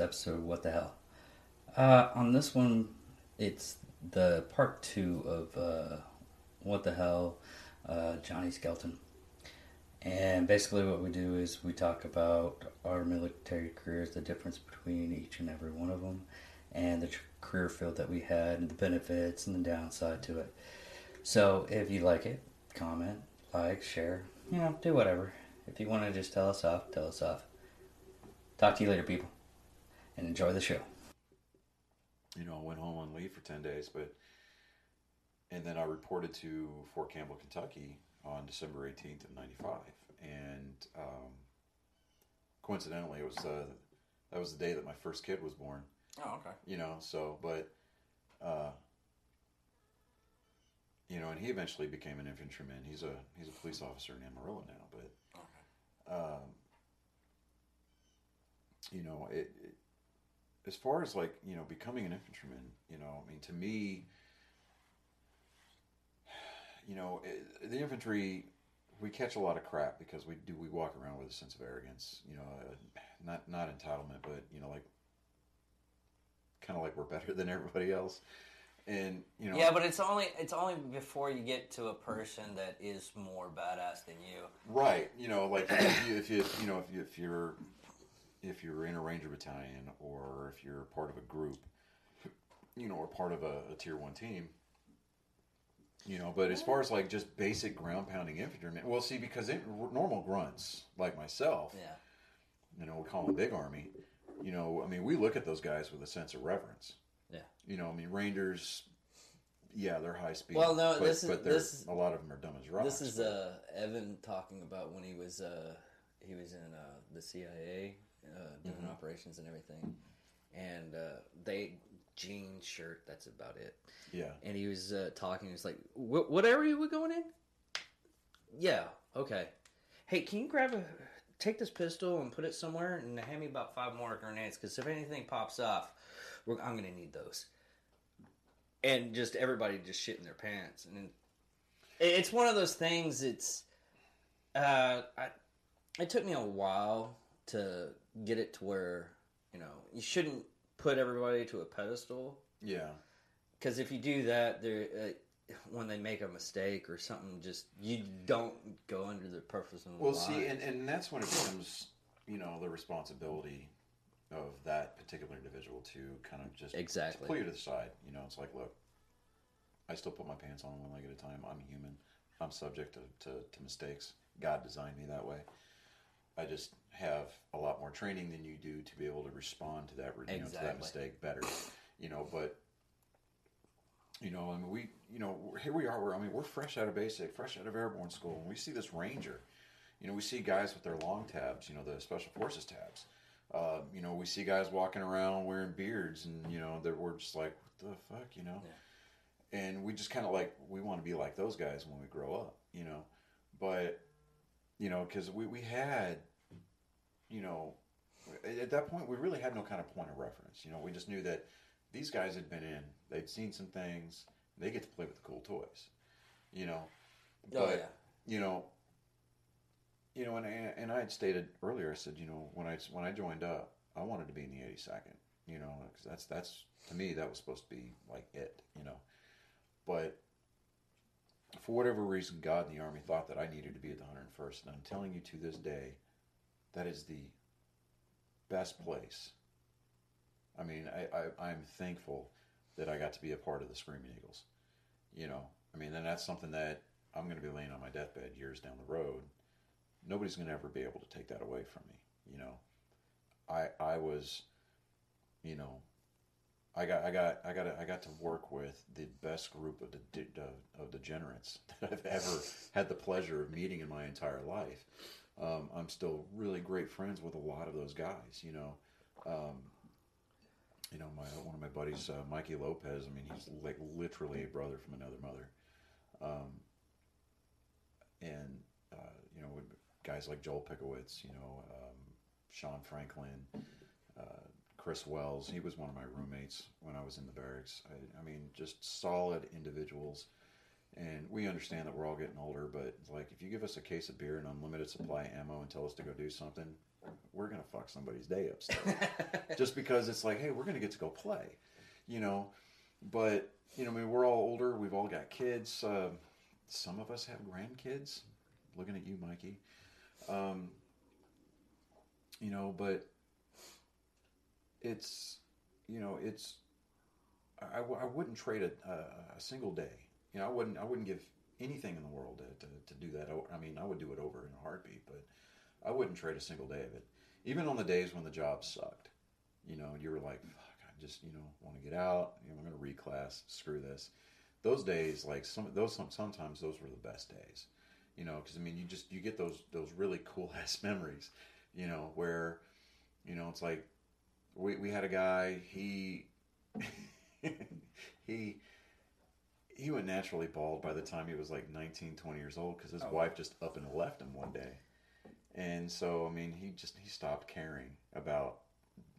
episode, What the Hell. On this one, it's the part two of What the Hell, Johnny Skelton. And basically what we do is we talk about our military careers, the difference between each and every one of them, and the career field that we had, and the benefits and the downside to it. So if you like it, comment, like, share, you know, do whatever. If you want to just tell us off, tell us off. Talk to you later, people, and enjoy the show. You know, I went home on leave for 10 days, and then I reported to Fort Campbell, Kentucky on December 18th of 95. And coincidentally, it was that was the day that my first kid was born. Oh, okay. You know, so, but, you know, and he eventually became an infantryman. He's a police officer in Amarillo now, but, okay. You know, it as far as, like, you know, becoming an infantryman, you know, I mean, to me, you know, the infantry, we catch a lot of crap because we walk around with a sense of arrogance, you know, not entitlement, but, you know, like, kind of like we're better than everybody else. And, you know. Yeah, but it's only before you get to a person that is more badass than you. Right. You know, like, if you're in a Ranger battalion, or if you're part of a group, you know, or part of a tier one team, you know, but as far as like just basic ground pounding infantrymen, well, see, because normal grunts like myself, yeah, you know, we call them Big Army, you know, I mean, we look at those guys with a sense of reverence. Yeah. You know, I mean, Rangers, yeah, they're high speed. Well, no, but a lot of them are dumb as rocks. This is Evan talking about when he was in the CIA. Doing mm-hmm. operations and everything, and they jean shirt. That's about it. Yeah. And he was talking. He was like, "What area are we going in? Yeah, okay. Hey, can you take this pistol and put it somewhere, and hand me about 5 more grenades? Because if anything pops off, I'm gonna need those." And just everybody just shitting their pants. And it's one of those things. It's it took me a while to get it to where, you know, you shouldn't put everybody to a pedestal. Yeah. Because if you do that, when they make a mistake or something, just you don't go under the purpose of the line. Well, see, and that's when it becomes, you know, the responsibility of that particular individual to kind of just exactly pull you to the side. You know, it's like, look, I still put my pants on one leg at a time. I'm human. I'm subject to mistakes. God designed me that way. I just have a lot more training than you do to be able to respond to that, you know, exactly, to that mistake better, you know. But, you know, I mean, we, you know, here we are. We're fresh out of basic, fresh out of airborne school, and we see this Ranger. You know, we see guys with their long tabs, you know, the special forces tabs. You know, we see guys walking around wearing beards, and, you know, that we're just like, what the fuck, you know? Yeah. And we just kind of like, we want to be like those guys when we grow up, you know. But, you know, because we had, you know, at that point, we really had no kind of point of reference. You know, we just knew that these guys had been in, they'd seen some things, they get to play with the cool toys, you know. But, oh, yeah. You know, and I had stated earlier, I said, you know, when I joined up, I wanted to be in the 82nd, you know, because that's to me, that was supposed to be like it, you know. But for whatever reason, God and the Army thought that I needed to be at the 101st. And I'm telling you to this day, that is the best place. I mean, I'm thankful that I got to be a part of the Screaming Eagles. You know, I mean, and that's something that I'm going to be laying on my deathbed years down the road. Nobody's going to ever be able to take that away from me. You know, I was, you know, I got to work with the best group of degenerates that I've ever had the pleasure of meeting in my entire life. I'm still really great friends with a lot of those guys. You know, one of my buddies, Mikey Lopez. I mean, he's like literally a brother from another mother. You know, guys like Joel Pickowitz. You know, Sean Franklin. Chris Wells, he was one of my roommates when I was in the barracks. I mean, just solid individuals And we understand that we're all getting older, but like, if you give us a case of beer and unlimited supply of ammo and tell us to go do something, we're going to fuck somebody's day up still. Just because it's like, hey, we're going to get to go play, you know. But, you know, I mean, we're all older. We've all got kids. Some of us have grandkids. Looking at you, Mikey. You know, but it's, you know, it's, I wouldn't trade a single day. You know, I wouldn't give anything in the world to do that. I mean, I would do it over in a heartbeat, but I wouldn't trade a single day of it. Even on the days when the job sucked, you know, and you were like, fuck, I just, you know, want to get out. You know, I'm going to reclass. Screw this. Those days, like sometimes those were the best days, you know, because I mean, you get those really cool ass memories, you know, where, you know, it's like we had a guy, he went naturally bald by the time he was like 19, 20 years old because his wife just up and left him one day. And so, I mean, he stopped caring about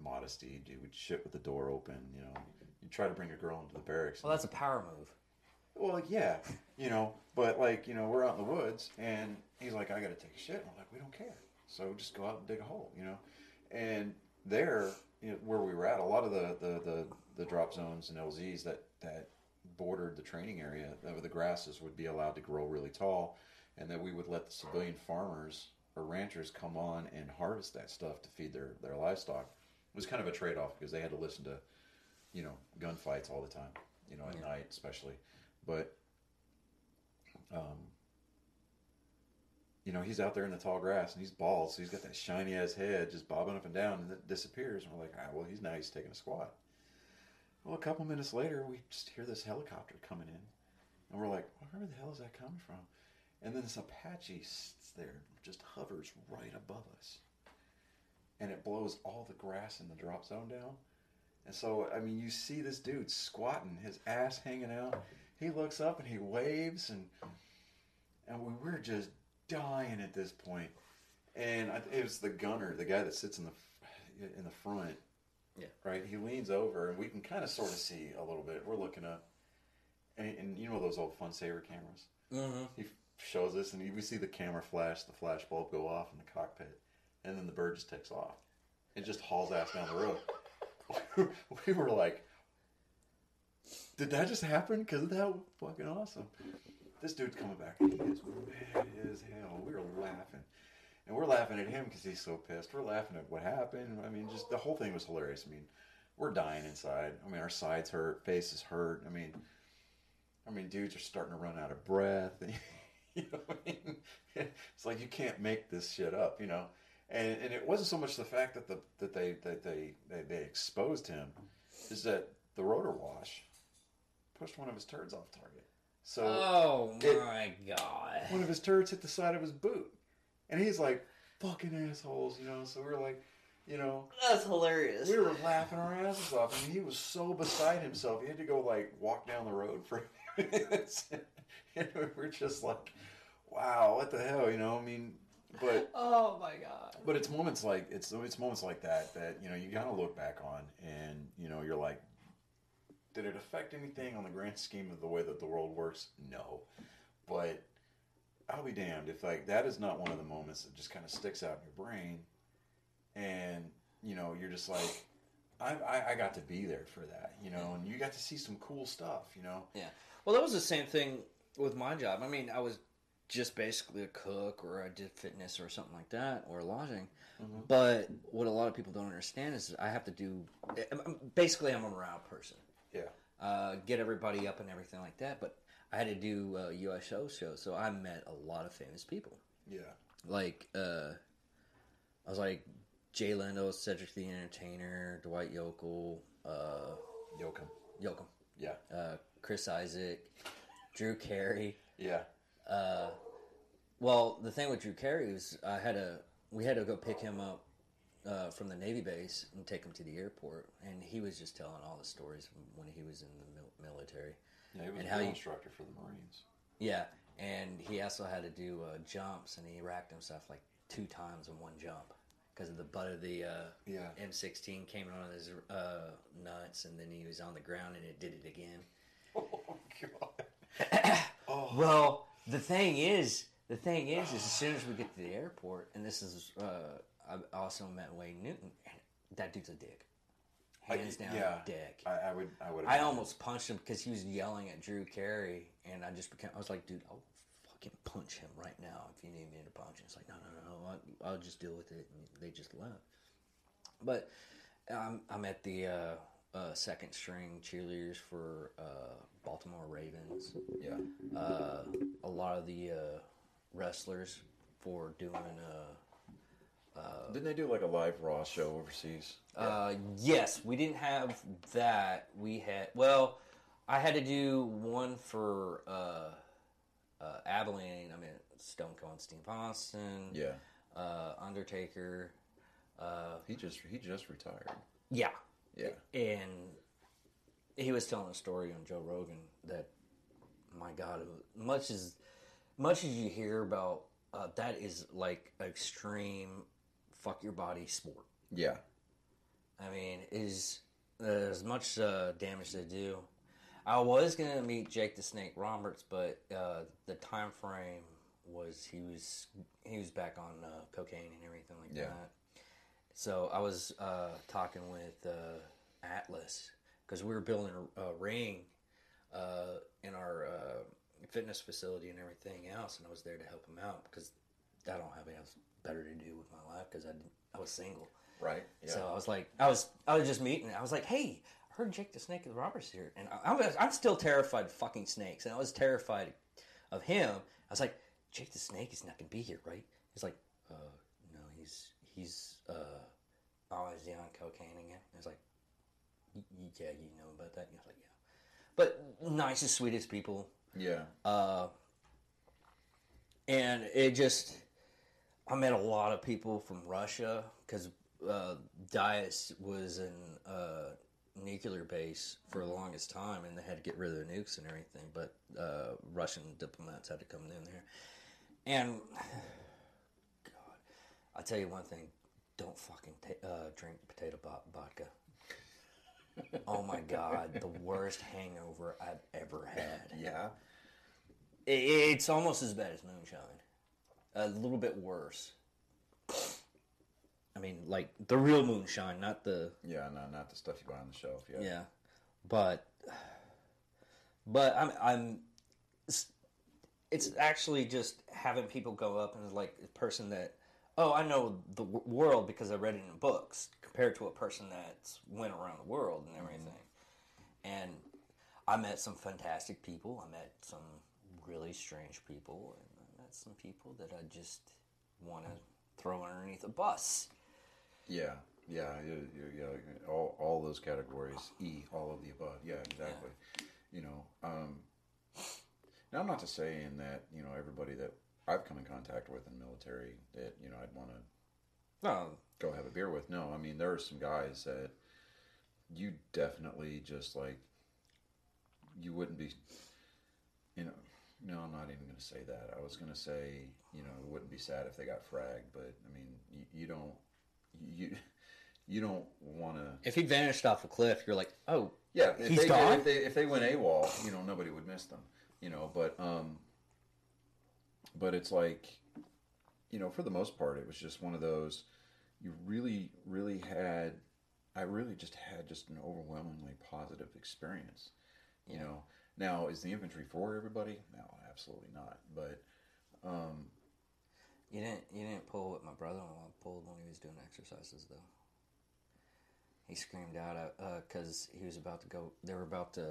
modesty. He would shit with the door open, you know. You try to bring a girl into the barracks. Well, that's a power move. Well, like, yeah, you know, but like, you know, we're out in the woods and he's like, I got to take a shit. And I'm like, we don't care. So just go out and dig a hole, you know. And there, you know, where we were at, a lot of the drop zones and LZs that bordered the training area, the grasses would be allowed to grow really tall, and that we would let the civilian farmers or ranchers come on and harvest that stuff to feed their livestock. It was kind of a trade-off because they had to listen to, you know, gunfights all the time, you know, at night especially. But, you know, he's out there in the tall grass and he's bald, so he's got that shiny-ass head just bobbing up and down, and it disappears. And we're like, well, he's taking a squat. Well, a couple minutes later, we just hear this helicopter coming in, and we're like, where the hell is that coming from? And then this Apache sits there, just hovers right above us, and it blows all the grass in the drop zone down. And so, I mean, you see this dude squatting, his ass hanging out. He looks up and he waves, and we were just dying at this point. And it was the gunner, the guy that sits in the front. Yeah. Right. He leans over, and we can kind of sort of see a little bit. We're looking up, and you know those old Funsaver cameras. Uh-huh. He shows us, and we see the camera flash, the flash bulb go off in the cockpit, and then the bird just takes off. It just hauls ass down the road. We were like, "Did that just happen? Because that was fucking awesome." This dude's coming back, and he is mad as hell. We were laughing. And we're laughing at him because he's so pissed. We're laughing at what happened. I mean, just the whole thing was hilarious. I mean, we're dying inside. I mean, our sides hurt, faces hurt. I mean, dudes are starting to run out of breath. You know what I mean? It's like you can't make this shit up, you know. And it wasn't so much the fact that they exposed him, is that the rotor wash pushed one of his turds off target. So oh my god! One of his turds hit the side of his boot. And he's like, fucking assholes, you know. So we're like, you know. That's hilarious. We were laughing our asses off. I mean, he was so beside himself. He had to go, like, walk down the road for a few minutes. And we're just like, wow, what the hell, you know. I mean, but. Oh, my God. But it's moments like, it's moments like that, you know, you got to look back on. And, you know, you're like, did it affect anything on the grand scheme of the way that the world works? No. But. I'll be damned if, like, that is not one of the moments that just kind of sticks out in your brain. And, you know, you're just like, I got to be there for that, you know, and you got to see some cool stuff, you know. Yeah. Well, that was the same thing with my job. I mean, I was just basically a cook, or I did fitness or something like that, or lodging. Mm-hmm. But what a lot of people don't understand is I have to do – basically, I'm a morale person. Yeah. Get everybody up and everything like that, but I had to do USO shows, so I met a lot of famous people. Yeah. Like, I was like Jay Leno, Cedric the Entertainer, Dwight Yoakam. Yoakam. Yeah. Chris Isaac, Drew Carey. Yeah. Well, the thing with Drew Carey was we had to go pick him up from the Navy base and take him to the airport, and he was just telling all the stories from when he was in the military. Yeah, he was an instructor for the Marines. Yeah, and he also had to do jumps, and he racked himself like 2 times in one jump because of the butt of the M16 came on his nuts, and then he was on the ground, and it did it again. Oh, God. Oh. Well, the thing is, as soon as we get to the airport, and this is, I also met Wayne Newton. And that dude's a dick. Hands down, yeah, a dick. I would. I almost punched him because he was yelling at Drew Carey, and I was like, dude, I'll fucking punch him right now if you need me to punch him. It's like, no, I'll just deal with it. And they just left. But I'm at the second string cheerleaders for Baltimore Ravens. Yeah. A lot of the wrestlers for doing. Didn't they do like a live Raw show overseas? Yes, we didn't have that. We had, I had to do one for Abilene. I mean, Stone Cold Steve Austin. Yeah. Undertaker. He just retired. Yeah. Yeah. And he was telling a story on Joe Rogan that, my God, much as you hear about, that is like extreme fuck your body sport. Yeah. I mean, is there's much damage to do. I was going to meet Jake the Snake Roberts, but the time frame was he was back on cocaine and everything like that. So I was talking with Atlas because we were building a ring in our fitness facility and everything else, and I was there to help him out because I don't have anything else better to do with my life because I was single. Right. Yeah. So I was like, I was just meeting. I was like, hey, I heard Jake the Snake Roberts here, and I'm still terrified of fucking snakes, and I was terrified of him. I was like, Jake the Snake is not gonna be here, right? He's like, no, he's always on cocaine again. I was like, yeah, you know about that? And I was like, yeah, but nicest, sweetest people. Yeah. And it just, I met a lot of people from Russia because Dyess was in nuclear base for the longest time, and they had to get rid of the nukes and everything. But Russian diplomats had to come in there. And God, I'll tell you one thing: don't fucking drink potato vodka. Oh my God, the worst hangover I've ever had. Yeah, it's almost as bad as moonshine. A little bit worse. I mean, like the real moonshine, not the... Yeah, no, not the stuff you buy on the shelf. Yeah, yeah, but I'm. It's actually just having people go up and like a person that, oh, I know the world because I read it in books, compared to a person that's went around the world and everything. Mm-hmm. And I met some fantastic people. I met some really strange people, and some people that I just want to throw underneath a bus. Yeah, yeah, yeah. All those categories, all of the above. Yeah, exactly. Yeah. You know, now I'm not to say in that, you know, everybody that I've come in contact with in the military that, you know, I'd want to go have a beer with. No, I mean, there are some guys that you definitely just like, you wouldn't be, you know. No, I'm not even going to say that. I was going to say, you know, it wouldn't be sad if they got fragged, but I mean, you don't want to. If he vanished off a cliff, you're like, oh, yeah, he's gone. If they went AWOL, you know, nobody would miss them, you know. But it's like, you know, for the most part, it was just one of those. You really, really had. I really just had an overwhelmingly positive experience, you know. Now, is the infantry for everybody? No, absolutely not. But you didn't pull what my brother-in-law pulled when he was doing exercises, though. He screamed out because he was about to go. They were about to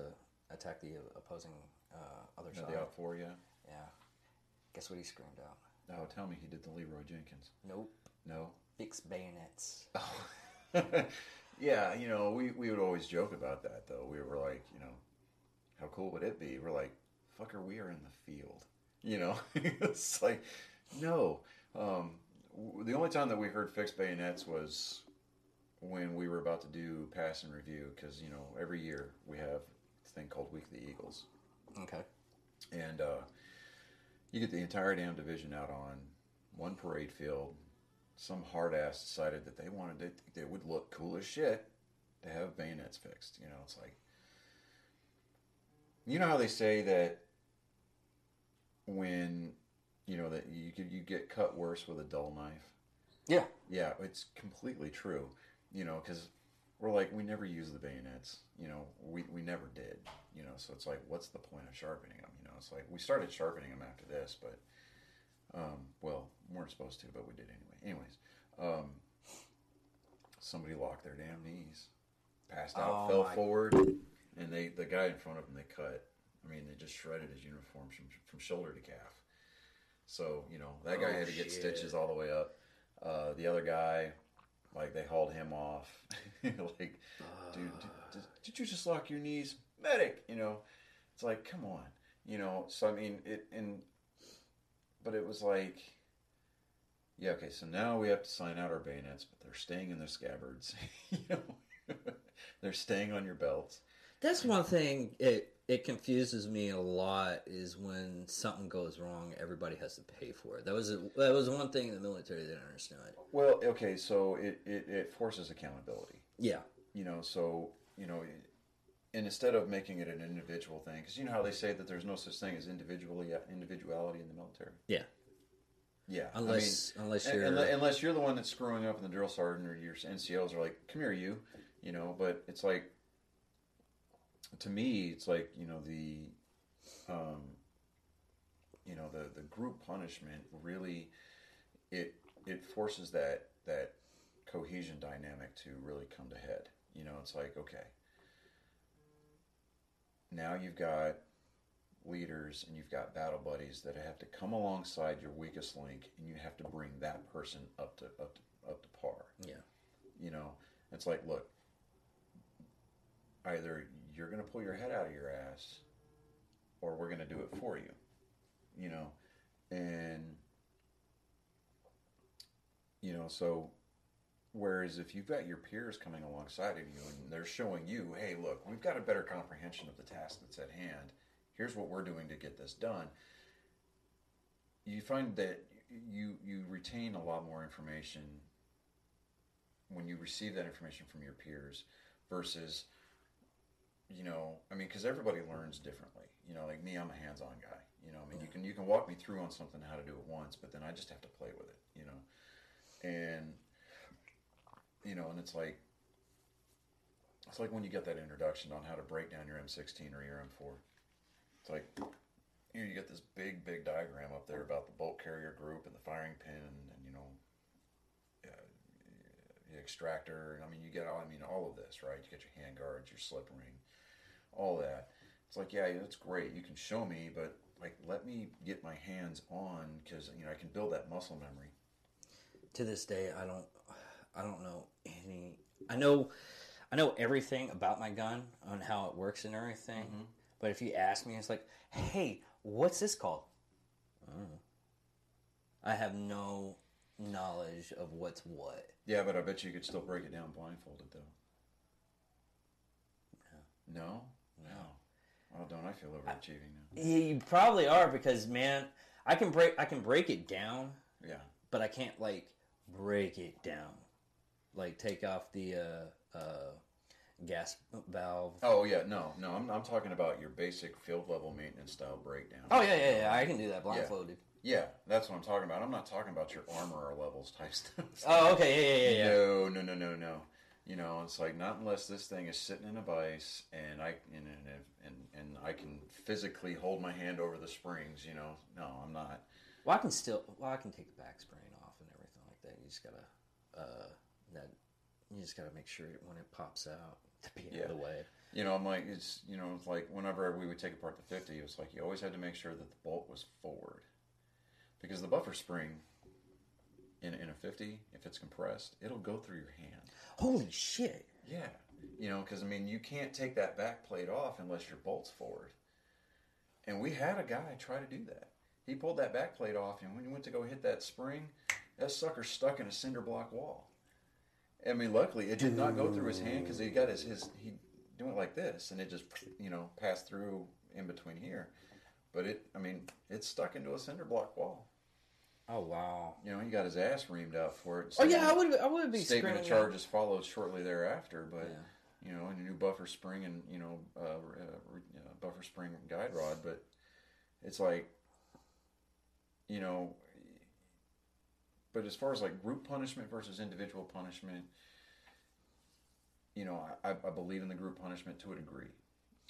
attack the opposing other side. The out four, yeah. Yeah. Guess what he screamed out? No, tell me he did the Leroy Jenkins. Nope. No. Fixed bayonets. Oh. Yeah, you know, we would always joke about that, though. We were like, you know, how cool would it be? We're like, fucker, we are in the field. You know, it's like, no. The only time that we heard fixed bayonets was when we were about to do pass and review because, you know, every year we have this thing called Week of the Eagles. Okay. And you get the entire damn division out on one parade field. Some hard ass decided that they would look cool as shit to have bayonets fixed. You know, it's like, you know how they say that when, you know, that you get cut worse with a dull knife. Yeah. Yeah, it's completely true. You know, because we're like, we never use the bayonets. You know, we never did. You know, so it's like, what's the point of sharpening them? You know, it's like, we started sharpening them after this, but, well, we weren't supposed to, but we did anyway. Anyways, somebody locked their damn knees, passed out, fell forward, and the guy in front of him, they cut. I mean, they just shredded his uniform from shoulder to calf. So, you know, that guy had to get stitches all the way up. The other guy, like, they hauled him off. Like, dude, did you just lock your knees? Medic! You know, it's like, come on. You know, so, I mean, but it was like, yeah, okay, so now we have to sign out our bayonets, but they're staying in their scabbards. You know, they're staying on your belts. That's one thing it confuses me a lot is when something goes wrong, everybody has to pay for it. That was one thing in the military they didn't understand. Well, okay, so it forces accountability. Yeah. You know, so, you know, and instead of making it an individual thing, because you know how they say that there's no such thing as individuality in the military? Yeah. Yeah. Unless you're the one that's screwing up and the drill sergeant or your NCOs are like, come here, you know, but it's like, to me, it's like, you know, the group punishment really, it forces that cohesion dynamic to really come to head. You know, it's like, okay, now you've got leaders and you've got battle buddies that have to come alongside your weakest link, and you have to bring that person up to par. Yeah. You know, it's like, look, either you're going to pull your head out of your ass, or we're going to do it for you, you know, and, you know, so, whereas if you've got your peers coming alongside of you, and they're showing you, hey, look, we've got a better comprehension of the task that's at hand, here's what we're doing to get this done, you find that you retain a lot more information when you receive that information from your peers versus... You know, I mean, because everybody learns differently. You know, like me, I'm a hands-on guy. You know, I mean, you can walk me through on something how to do it once, but then I just have to play with it. You know, and you know, and it's like when you get that introduction on how to break down your M16 or your M4. It's like, you know, you get this big, big diagram up there about the bolt carrier group and the firing pin, and you know, the extractor. I mean, you get all of this, right? You get your hand guards, your slip ring. All that. It's like, yeah, that's great. You can show me, but like, let me get my hands on, because you know I can build that muscle memory. To this day, I don't know any. I know everything about my gun on how it works and everything. Mm-hmm. But if you ask me, it's like, hey, what's this called? I don't know. I have no knowledge of what's what. Yeah, but I bet you could still break it down blindfolded, though. No. No. No. Oh, don't I feel overachieving now? You probably are, because man, I can break it down. Yeah. But I can't like break it down, like take off the gas valve. Oh yeah, no. I'm talking about your basic field level maintenance style breakdown. Oh yeah. I can do that blindfolded. Yeah, that's what I'm talking about. I'm not talking about your armorer levels type stuff. Oh, okay, yeah. No. You know, it's like, not unless this thing is sitting in a vise and I can physically hold my hand over the springs, you know. No, I'm not. Well, I can take the back spring off and everything like that. You just gotta make sure when it pops out to be out of the way. You know, I'm like, it's, you know, it's like whenever we would take apart the 50, it was like you always had to make sure that the bolt was forward. Because the buffer spring in a 50, if it's compressed, it'll go through your hand. Holy shit. Yeah. You know, because, I mean, you can't take that back plate off unless your bolt's forward. And we had a guy try to do that. He pulled that back plate off, and when he went to go hit that spring, that sucker stuck in a cinder block wall. I mean, luckily, it did not go through his hand, because he got he doing it like this, and it just, you know, passed through in between here. But it stuck into a cinder block wall. Oh wow! You know, he got his ass reamed out for it. I would be. Statement of charges followed shortly thereafter, but you know, and a new buffer spring and you know, buffer spring guide rod. But it's like, you know, but as far as like group punishment versus individual punishment, you know, I believe in the group punishment to a degree.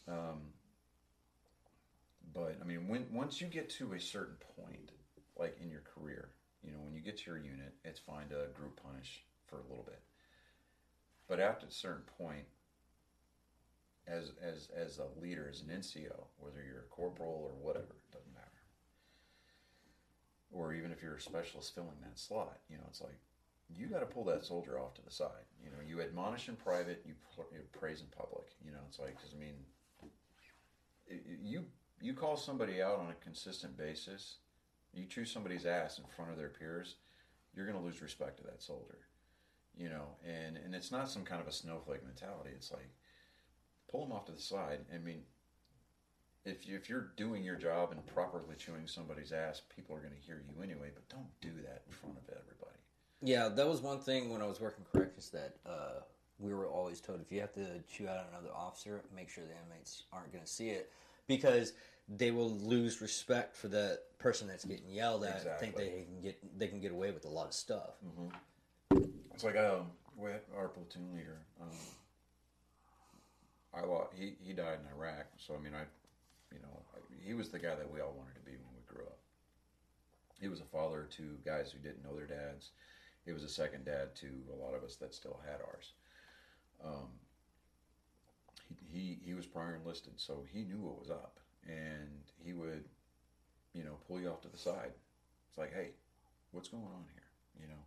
But I mean, once you get to a certain point, like in your career, you know, when you get to your unit, it's fine to group punish for a little bit. But after a certain point, as a leader, as an NCO, whether you're a corporal or whatever, it doesn't matter. Or even if you're a specialist filling that slot, you know, it's like, you got to pull that soldier off to the side. You know, you admonish in private, you praise in public. You know, it's like, because I mean, you call somebody out on a consistent basis, you chew somebody's ass in front of their peers, you're going to lose respect to that soldier. You know, and it's not some kind of a snowflake mentality. It's like, pull them off to the side. I mean, if you're doing your job and properly chewing somebody's ass, people are going to hear you anyway, but don't do that in front of everybody. Yeah, that was one thing when I was working corrections that we were always told, if you have to chew out another officer, make sure the inmates aren't going to see it, because they will lose respect for that person that's getting yelled at. Exactly. And think they can get away with a lot of stuff. Mm-hmm. It's like with our platoon leader, he died in Iraq, so I mean, he was the guy that we all wanted to be when we grew up. He was a father to guys who didn't know their dads. He was a second dad to a lot of us that still had ours. He was prior enlisted, so he knew what was up, and he would, you know, pull you off to the side. It's like, hey, what's going on here, you know?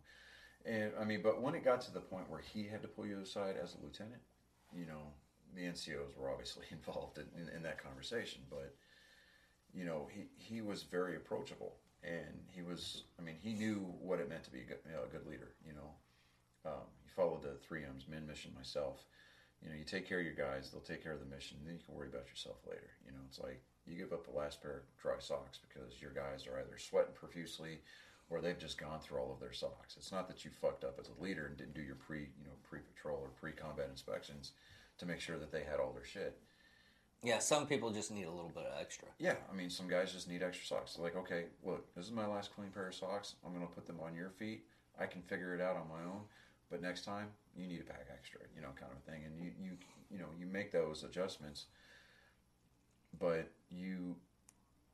And I mean, but when it got to the point where he had to pull you aside as a lieutenant, you know, the NCOs were obviously involved in that conversation, but you know, he was very approachable. And he was, I mean, he knew what it meant to be a good leader, you know. He followed the 3 M's, men, mission, myself. You know, you take care of your guys, they'll take care of the mission, and then you can worry about yourself later. You know, it's like, you give up the last pair of dry socks because your guys are either sweating profusely or they've just gone through all of their socks. It's not that you fucked up as a leader and didn't do your pre-patrol or pre-combat inspections to make sure that they had all their shit. Yeah, some people just need a little bit of extra. Yeah, I mean, some guys just need extra socks. They're like, okay, look, this is my last clean pair of socks. I'm going to put them on your feet. I can figure it out on my own. But next time, you need a pack extra, you know, kind of a thing. And you know, you make those adjustments. But you,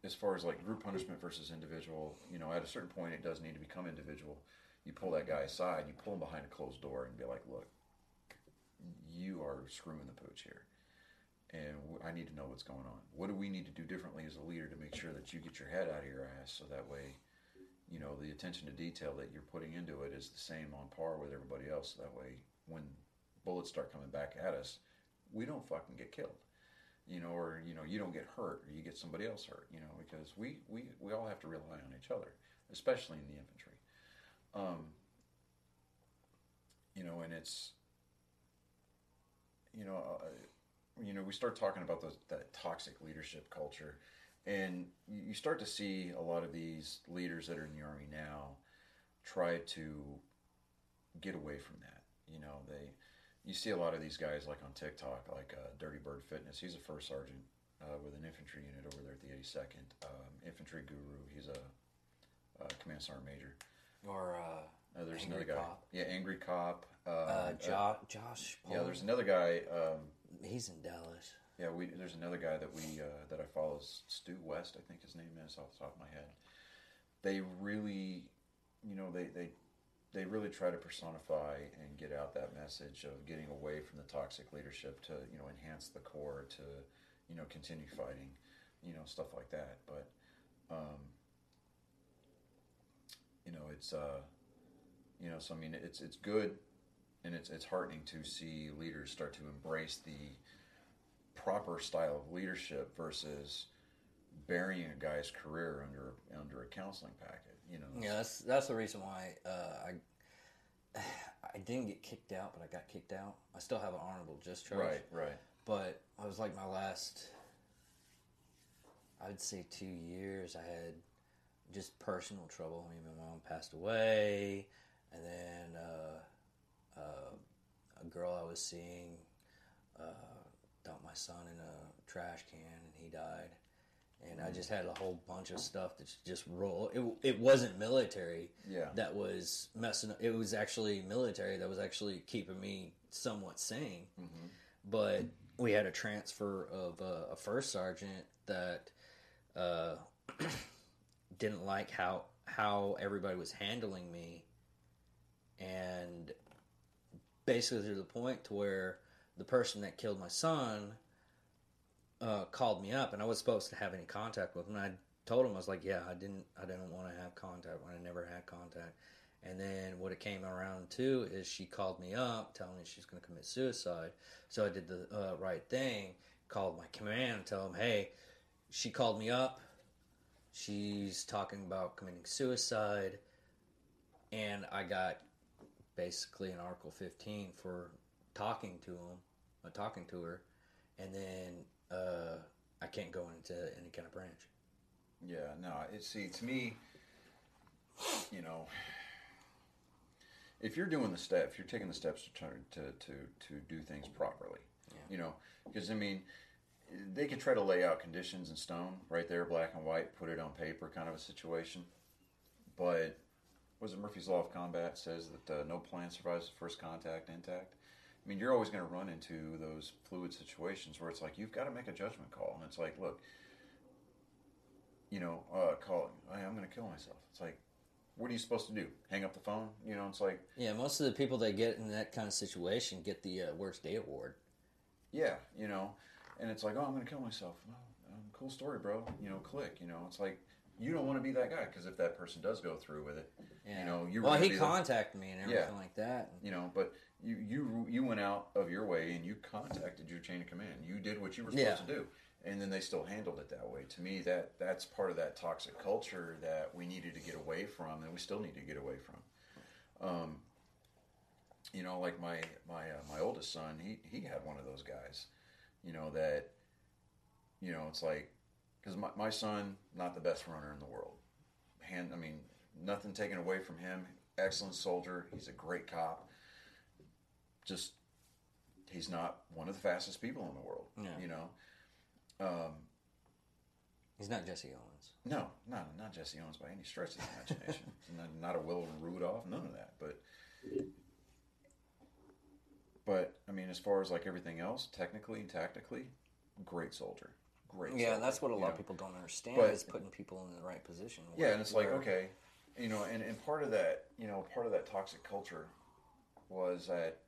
as far as like group punishment versus individual, you know, at a certain point, it does need to become individual. You pull that guy aside, you pull him behind a closed door and be like, look, you are screwing the pooch here. And I need to know what's going on. What do we need to do differently as a leader to make sure that you get your head out of your ass, so that way, you know, the attention to detail that you're putting into it is the same, on par with everybody else. So that way, when bullets start coming back at us, we don't fucking get killed, you know, or, you know, you don't get hurt or you get somebody else hurt, you know, because we all have to rely on each other, especially in the infantry. You know, and it's, you know, you know, we start talking about that toxic leadership culture, and you start to see a lot of these leaders that are in the Army now try to get away from that. You know, you see a lot of these guys like on TikTok, like Dirty Bird Fitness. He's a first sergeant with an infantry unit over there at the 82nd. Infantry guru. He's a command sergeant major. Or there's another guy. Cop. Yeah, Angry Cop. Josh. Palmer. Yeah, there's another guy. He's in Dallas. Yeah, there's another guy that that I follow is Stu West, I think his name is, off the top of my head. They really, you know, they really try to personify and get out that message of getting away from the toxic leadership to, you know, enhance the Corps, to, you know, continue fighting, you know, stuff like that. But, you know, it's, you know, so I mean, it's good. And it's heartening to see leaders start to embrace the proper style of leadership versus burying a guy's career under a counseling packet. You know. Yeah, that's the reason why I didn't get kicked out, but I got kicked out. I still have an honorable discharge. Right. But I was like, my last, I would say 2 years, I had just personal trouble. I mean, my mom passed away, and then. A girl I was seeing dumped my son in a trash can, and he died. And I just had a whole bunch of stuff that just rolled. It wasn't military that was messing up. It was actually military that was actually keeping me somewhat sane. Mm-hmm. But we had a transfer of a first sergeant that didn't like how everybody was handling me. And basically to the point to where the person that killed my son... called me up, and I was supposed to have any contact with him. And I told him, I was like, yeah, I didn't want to have contact when I never had contact. And then what it came around to is she called me up, telling me she's going to commit suicide. So I did the right thing, called my command, tell him, hey, she called me up. She's talking about committing suicide. And I got basically an Article 15 for talking to her. And then... I can't go into any kind of branch. Yeah, no. To me, you know, if you're doing the step, if you're taking the steps to turn to do things properly, you know, because I mean, they could try to lay out conditions in stone, right there, black and white, put it on paper, kind of a situation. But was it Murphy's Law of Combat says that no plan survives the first contact intact? I mean, you're always going to run into those fluid situations where it's like, you've got to make a judgment call. And it's like, look, you know, I'm going to kill myself. It's like, what are you supposed to do? Hang up the phone? You know, it's like... Yeah, most of the people that get in that kind of situation get the worst day award. Yeah, you know, and it's like, oh, I'm going to kill myself. Well, cool story, bro. You know, click, you know, it's like, you don't want to be that guy because if that person does go through with it, you know, you... Well, he contacted me and everything like that. You know, but... You went out of your way and you contacted your chain of command. You did what you were supposed to do, and then they still handled it that way. To me, that's part of that toxic culture that we needed to get away from, and we still need to get away from. You know, like my oldest son, he had one of those guys. You know that, you know, it's like, because my son, not the best runner in the world. I mean, nothing taken away from him. Excellent soldier. He's a great cop. Just, he's not one of the fastest people in the world, you know. He's not Jesse Owens. No, not Jesse Owens by any stretch of the imagination. not a Will Rudolph, none of that. But I mean, as far as like everything else, technically and tactically, great soldier. Yeah, and that's what a lot of people don't understand is putting people in the right position. Yeah, and it's like, okay, you know, and part of that, you know, part of that toxic culture was that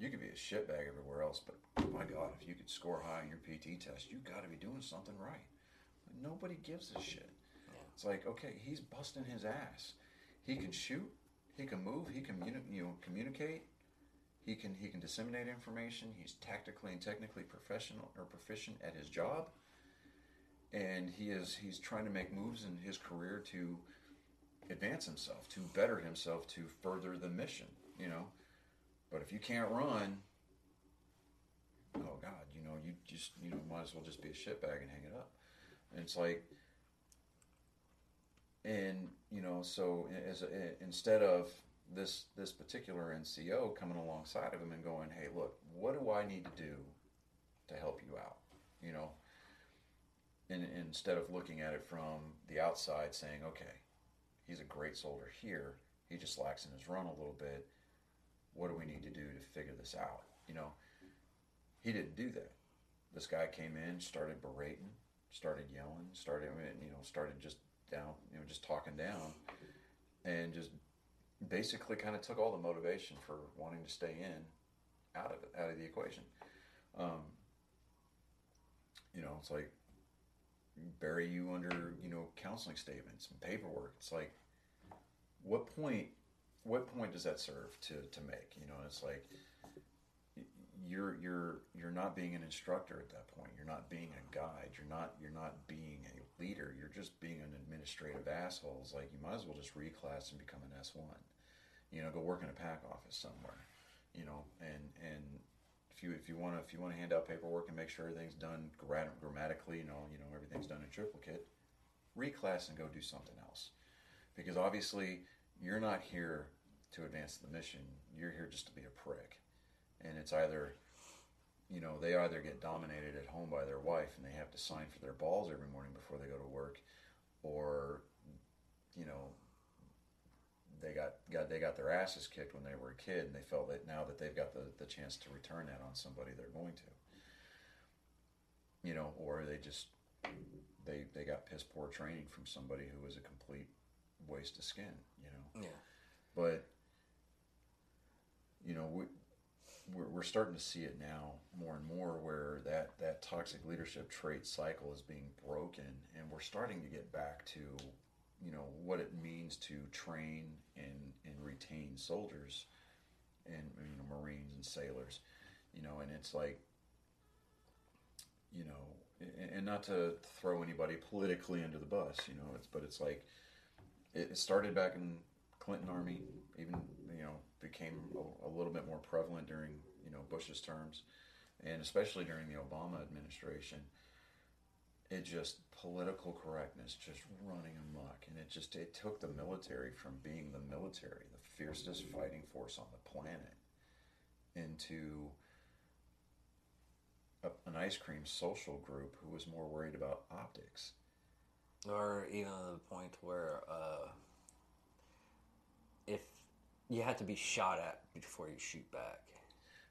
you could be a shitbag everywhere else, but oh my God, if you could score high on your PT test, you got to be doing something right. Like, nobody gives a shit. Yeah. It's like, okay, he's busting his ass. He can shoot. He can move. He can communicate. He can disseminate information. He's tactically and technically proficient at his job. And he's trying to make moves in his career to advance himself, to better himself, to further the mission. You know. But if you can't run, oh God, you know, you just, you know, might as well just be a shitbag and hang it up. And it's like, and you know, so instead of this particular NCO coming alongside of him and going, hey, look, what do I need to do to help you out? You know, and instead of looking at it from the outside, saying, okay, he's a great soldier here, he just lacks in his run a little bit. What do we need to do to figure this out? You know, he didn't do that. This guy came in, started berating, started yelling, started just down, you know, just talking down, and just basically kind of took all the motivation for wanting to stay in out of the equation. You know, it's like bury you under, you know, counseling statements and paperwork. It's like, what point does that serve to make? You know, it's like you're not being an instructor at that point. You're not being a guide. You're not being a leader. You're just being an administrative asshole. It's like you might as well just reclass and become an S1. You know, go work in a pack office somewhere. You know, and if you want to hand out paperwork and make sure everything's done grammatically, you know everything's done in triplicate, reclass and go do something else, because obviously you're not here to advance the mission. You're here just to be a prick. And it's either you know, they either get dominated at home by their wife and they have to sign for their balls every morning before they go to work, or, you know, they got their asses kicked when they were a kid, and they felt that now that they've got the chance to return that on somebody, they're going to. You know, or they just, they got piss poor training from somebody who was a complete waste of skin, you know. Yeah. But, you know, we're starting to see it now more and more, where that toxic leadership trait cycle is being broken, and we're starting to get back to, you know, what it means to train and retain soldiers and, you know, Marines and sailors, you know. And it's like, you know, and not to throw anybody politically under the bus, you know, but it's like, it started back in Clinton Army, even, you know, became a little bit more prevalent during, you know, Bush's terms, and especially during the Obama administration. It just, political correctness just running amok, and it took the military from being the military, the fiercest fighting force on the planet, into an ice cream social group who was more worried about optics. Or even to the point where if you had to be shot at before you shoot back.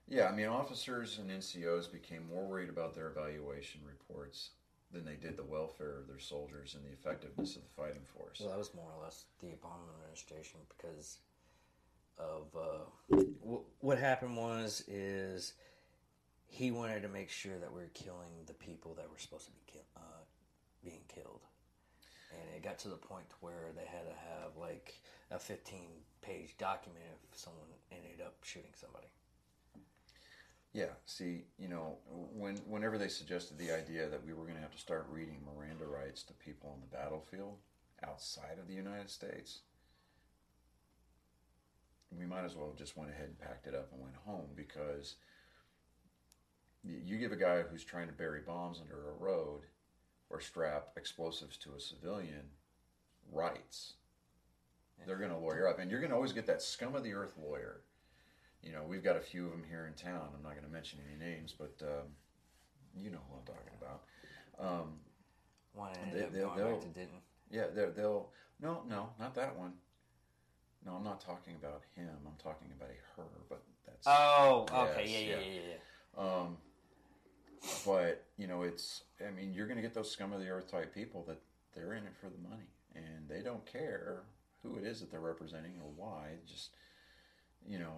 Yeah, I mean, officers and NCOs became more worried about their evaluation reports than they did the welfare of their soldiers and the effectiveness of the fighting force. Well, that was more or less the Obama administration, because of what happened was is he wanted to make sure that we were killing the people that were supposed to be being killed. And it got to the point where they had to have like a 15-page document if someone ended up shooting somebody. Yeah, see, you know, whenever they suggested the idea that we were going to have to start reading Miranda rights to people on the battlefield outside of the United States, we might as well have just went ahead and packed it up and went home, because you give a guy who's trying to bury bombs under a road or strap explosives to a civilian rights, they're going to lawyer up. And you're going to always get that scum-of-the-earth lawyer. You know, we've got a few of them here in town. I'm not going to mention any names, but you know who I'm talking about. One ended up going back to Denton. Yeah, they'll... No, not that one. No, I'm not talking about him. I'm talking about her, but that's... Oh, okay, yes. But, you know, it's... I mean, you're going to get those scum-of-the-earth type people that they're in it for the money, and they don't care who it is that they're representing or why. Just, you know...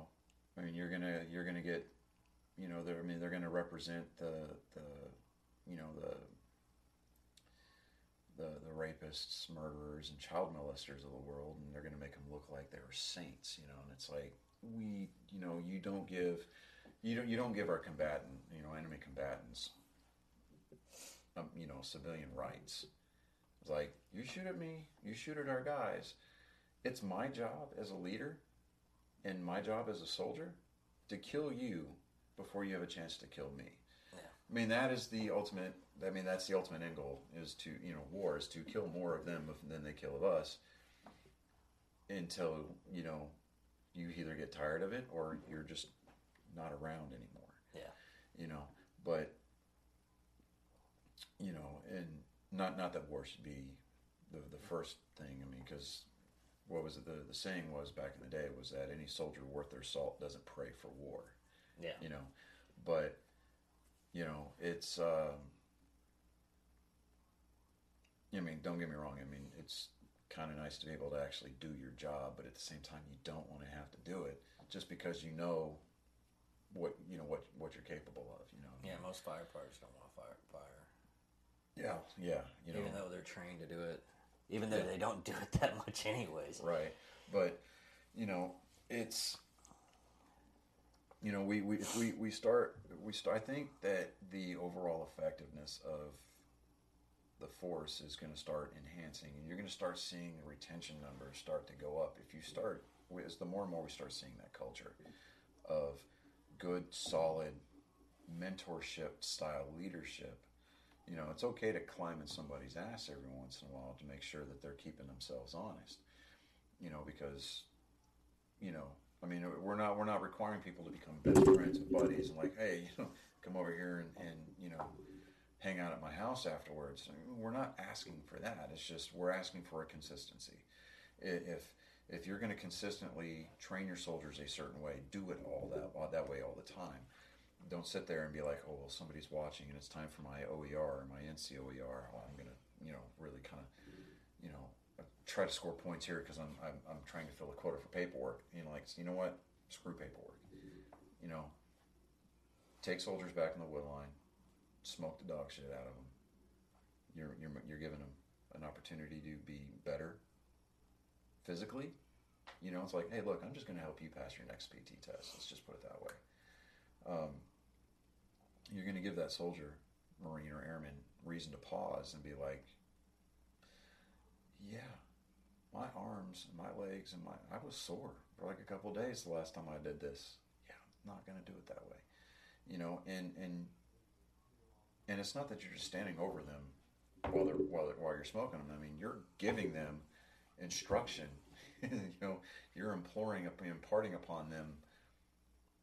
I mean, you're gonna get, you know, they're gonna represent the rapists, murderers, and child molesters of the world, and they're gonna make them look like they're saints, you know. And it's like, you don't give our combatant, you know, enemy combatants, you know, civilian rights. It's like, you shoot at me, you shoot at our guys. It's my job as a leader. And my job as a soldier to kill you before you have a chance to kill me. Yeah. I mean, that's the ultimate end goal, is to, you know, war is to kill more of them than they kill of us, until, you know, you either get tired of it or you're just not around anymore. Yeah. You know, but, you know, and not that war should be the first thing. I mean, because what was it, the saying was back in the day was that any soldier worth their salt doesn't pray for war. Yeah. You know, but, you know, it's, I mean, don't get me wrong. I mean, it's kind of nice to be able to actually do your job, but at the same time, you don't want to have to do it just because you know what you're capable of, you know. Yeah, most firefighters don't want to fire. Yeah, yeah. You know, even though they're trained to do it. Even though they don't do it that much anyways. Right. But, you know, it's, you know, we start, I think that the overall effectiveness of the force is going to start enhancing, and you're going to start seeing the retention numbers start to go up. If you start, the more and more we start seeing that culture of good, solid, mentorship style leadership. You know, it's okay to climb in somebody's ass every once in a while to make sure that they're keeping themselves honest. You know, because, you know, I mean, we're not requiring people to become best friends and buddies and like, hey, you know, come over here and you know, hang out at my house afterwards. I mean, we're not asking for that. It's just we're asking for a consistency. If you're going to consistently train your soldiers a certain way, do it all that way all the time. Don't sit there and be like, oh, well, somebody's watching and it's time for my OER or my NCOER. Well, I'm going to, you know, really kind of, you know, try to score points here because I'm trying to fill a quota for paperwork. You know, like, you know what? Screw paperwork. You know, take soldiers back in the wood line, smoke the dog shit out of them. You're giving them an opportunity to be better physically. You know, it's like, hey, look, I'm just going to help you pass your next PT test. Let's just put it that way. You're going to give that soldier, Marine or Airman, reason to pause and be like, yeah, my arms and my legs and I was sore for like a couple of days the last time I did this. Yeah, I'm not going to do it that way. You know, and it's not that you're just standing over them while you're smoking them. I mean, you're giving them instruction. You know, you're imparting upon them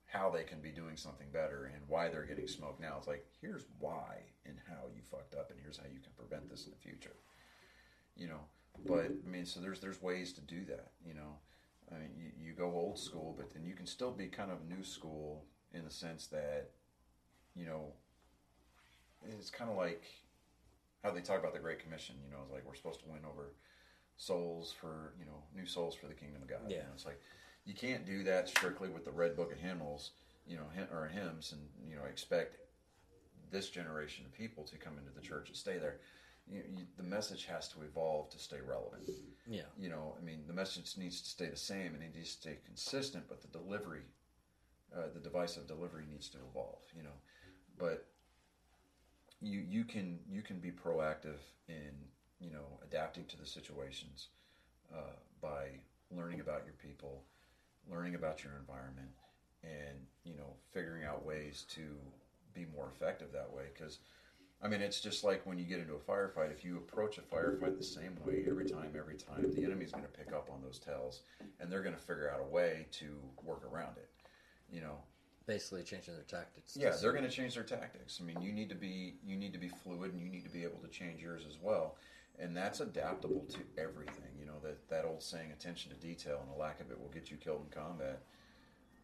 how they can be doing something better and why they're getting smoked now. It's like, here's why and how you fucked up and here's how you can prevent this in the future. You know, but I mean, so there's ways to do that, you know. I mean, you go old school, but then you can still be kind of new school in the sense that, you know, it's kind of like how they talk about the Great Commission, you know, it's like we're supposed to win over souls for, you know, new souls for the kingdom of God. Yeah. You know, it's like, you can't do that strictly with the Red Book of Hymnals, you know, or hymns, and you know, expect this generation of people to come into the church and stay there. The message has to evolve to stay relevant. Yeah. You know, I mean, the message needs to stay the same and it needs to stay consistent, but the delivery, the device of delivery needs to evolve. You know, but you can be proactive in, you know, adapting to the situations by learning about your people, learning about your environment, and, you know, figuring out ways to be more effective that way. Because, I mean, it's just like when you get into a firefight, if you approach a firefight the same way every time, the enemy's going to pick up on those tells, and they're going to figure out a way to work around it, you know. Basically changing their tactics. Yeah, they're going to change their tactics. I mean, you need to be fluid, and you need to be able to change yours as well. And that's adaptable to everything. You know, that old saying, attention to detail and a lack of it will get you killed in combat.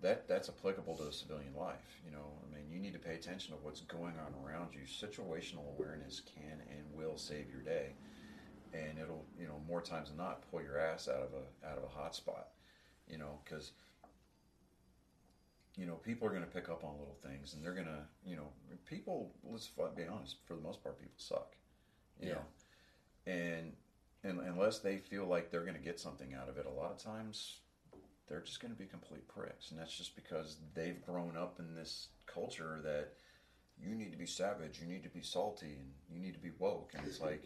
That's applicable to civilian life. You know, I mean, you need to pay attention to what's going on around you. Situational awareness can and will save your day. And it'll, you know, more times than not, pull your ass out of a hot spot. You know, because, you know, people are going to pick up on little things, and they're going to, you know, people, let's be honest, for the most part, people suck. You know? And unless they feel like they're going to get something out of it, a lot of times they're just going to be complete pricks. And that's just because they've grown up in this culture that you need to be savage, you need to be salty, and you need to be woke. And it's like,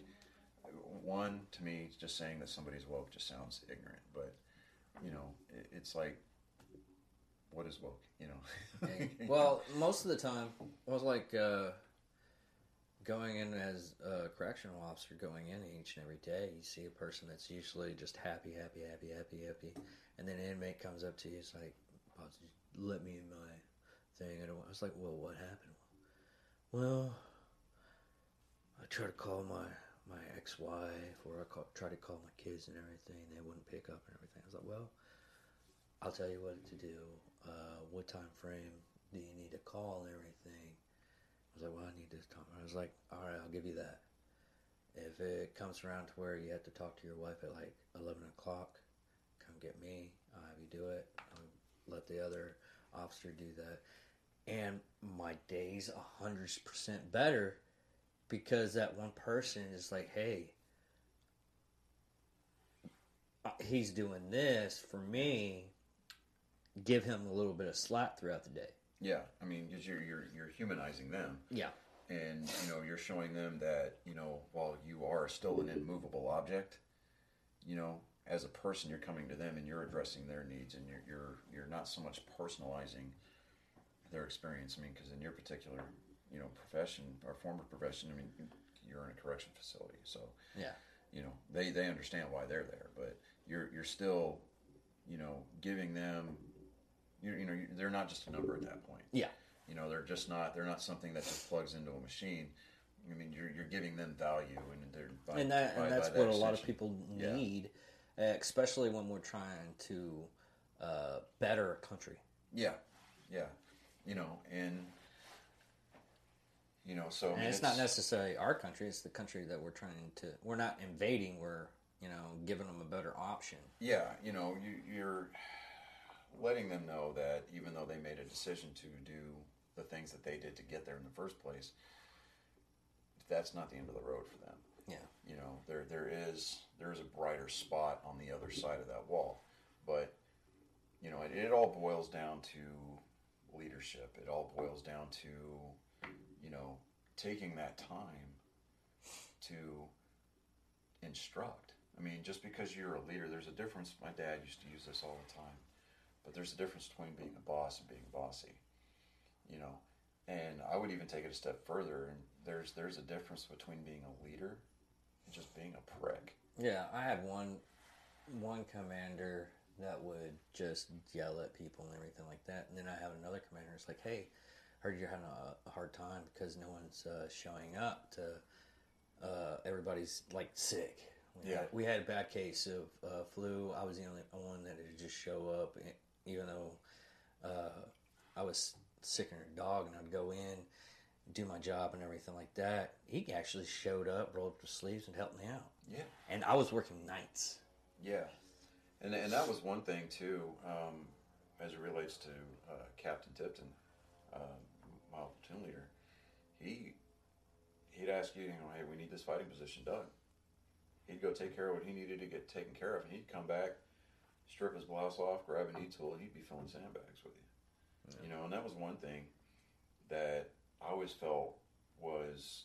one, to me, just saying that somebody's woke just sounds ignorant. But, you know, it's like, what is woke, you know? Well, most of the time, I was like... going in as a correctional officer, going in each and every day, you see a person that's usually just happy. And then an inmate comes up to you, it's like, let me in my thing. I was like, well, what happened? Well, I tried to call my ex-wife, or tried to call my kids and everything. They wouldn't pick up and everything. I was like, well, I'll tell you what to do. What time frame do you need to call and everything? I was like, well, I need this time. I was like, all right, I'll give you that. If it comes around to where you have to talk to your wife at like 11 o'clock, come get me. I'll have you do it. I'll let the other officer do that. And my day's 100% better because that one person is like, hey, he's doing this for me. Give him a little bit of slack throughout the day. Yeah, I mean, because you're humanizing them. Yeah, and you know, you're showing them that, you know, while you are still an immovable object, you know, as a person, you're coming to them and you're addressing their needs, and you're not so much personalizing their experience. I mean, because in your particular, you know, profession or former profession, I mean, you're in a correction facility, so yeah, you know, they understand why they're there, but you're still, you know, giving them you know, they're not just a number at that point. Yeah. You know, they're not something that just plugs into a machine. I mean, you're giving them value, and they're that's what a lot of people need, especially when we're trying to better a country. Yeah, yeah, you know, and you know, so and I mean, it's not necessarily our country; it's the country that we're trying to. We're not invading; we're giving them a better option. Yeah, you know, you're letting them know that even though they made a decision to do the things that they did to get there in the first place, that's not the end of the road for them. Yeah. You know, there is a brighter spot on the other side of that wall. But, you know, it all boils down to leadership. It all boils down to, you know, taking that time to instruct. I mean, just because you're a leader, there's a difference. My dad used to use this all the time. But there's a difference between being a boss and being bossy, you know. And I would even take it a step further, and there's a difference between being a leader and just being a prick. Yeah, I had one commander that would just yell at people and everything like that, and then I have another commander that's like, hey, heard you're having a hard time because no one's showing up to everybody's, like, sick. We had a bad case of flu. I was the only one that would just show up, even though I was sick and her dog, and I'd go in, do my job and everything like that. He actually showed up, rolled up his sleeves, and helped me out. Yeah. And I was working nights. Yeah. And that was one thing, too, as it relates to Captain Tipton, my platoon leader. He'd ask you, hey, we need this fighting position done. He'd go take care of what he needed to get taken care of, and he'd come back, strip his blouse off, grab an e-tool, and he'd be filling sandbags with you. You know, and that was one thing that I always felt was,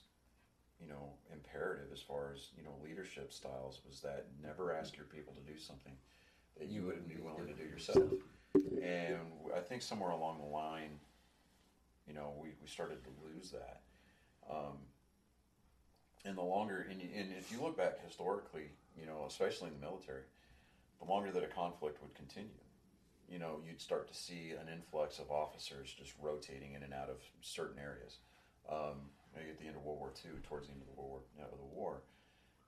you know, imperative as far as, you know, leadership styles, was that never ask your people to do something that you wouldn't be willing to do yourself. And I think somewhere along the line, you know, we started to lose that. And the longer, and if you look back historically, you know, especially in the military, the longer that a conflict would continue, you know, you'd start to see an influx of officers just rotating in and out of certain areas. At the end of World War II, towards the end of the war,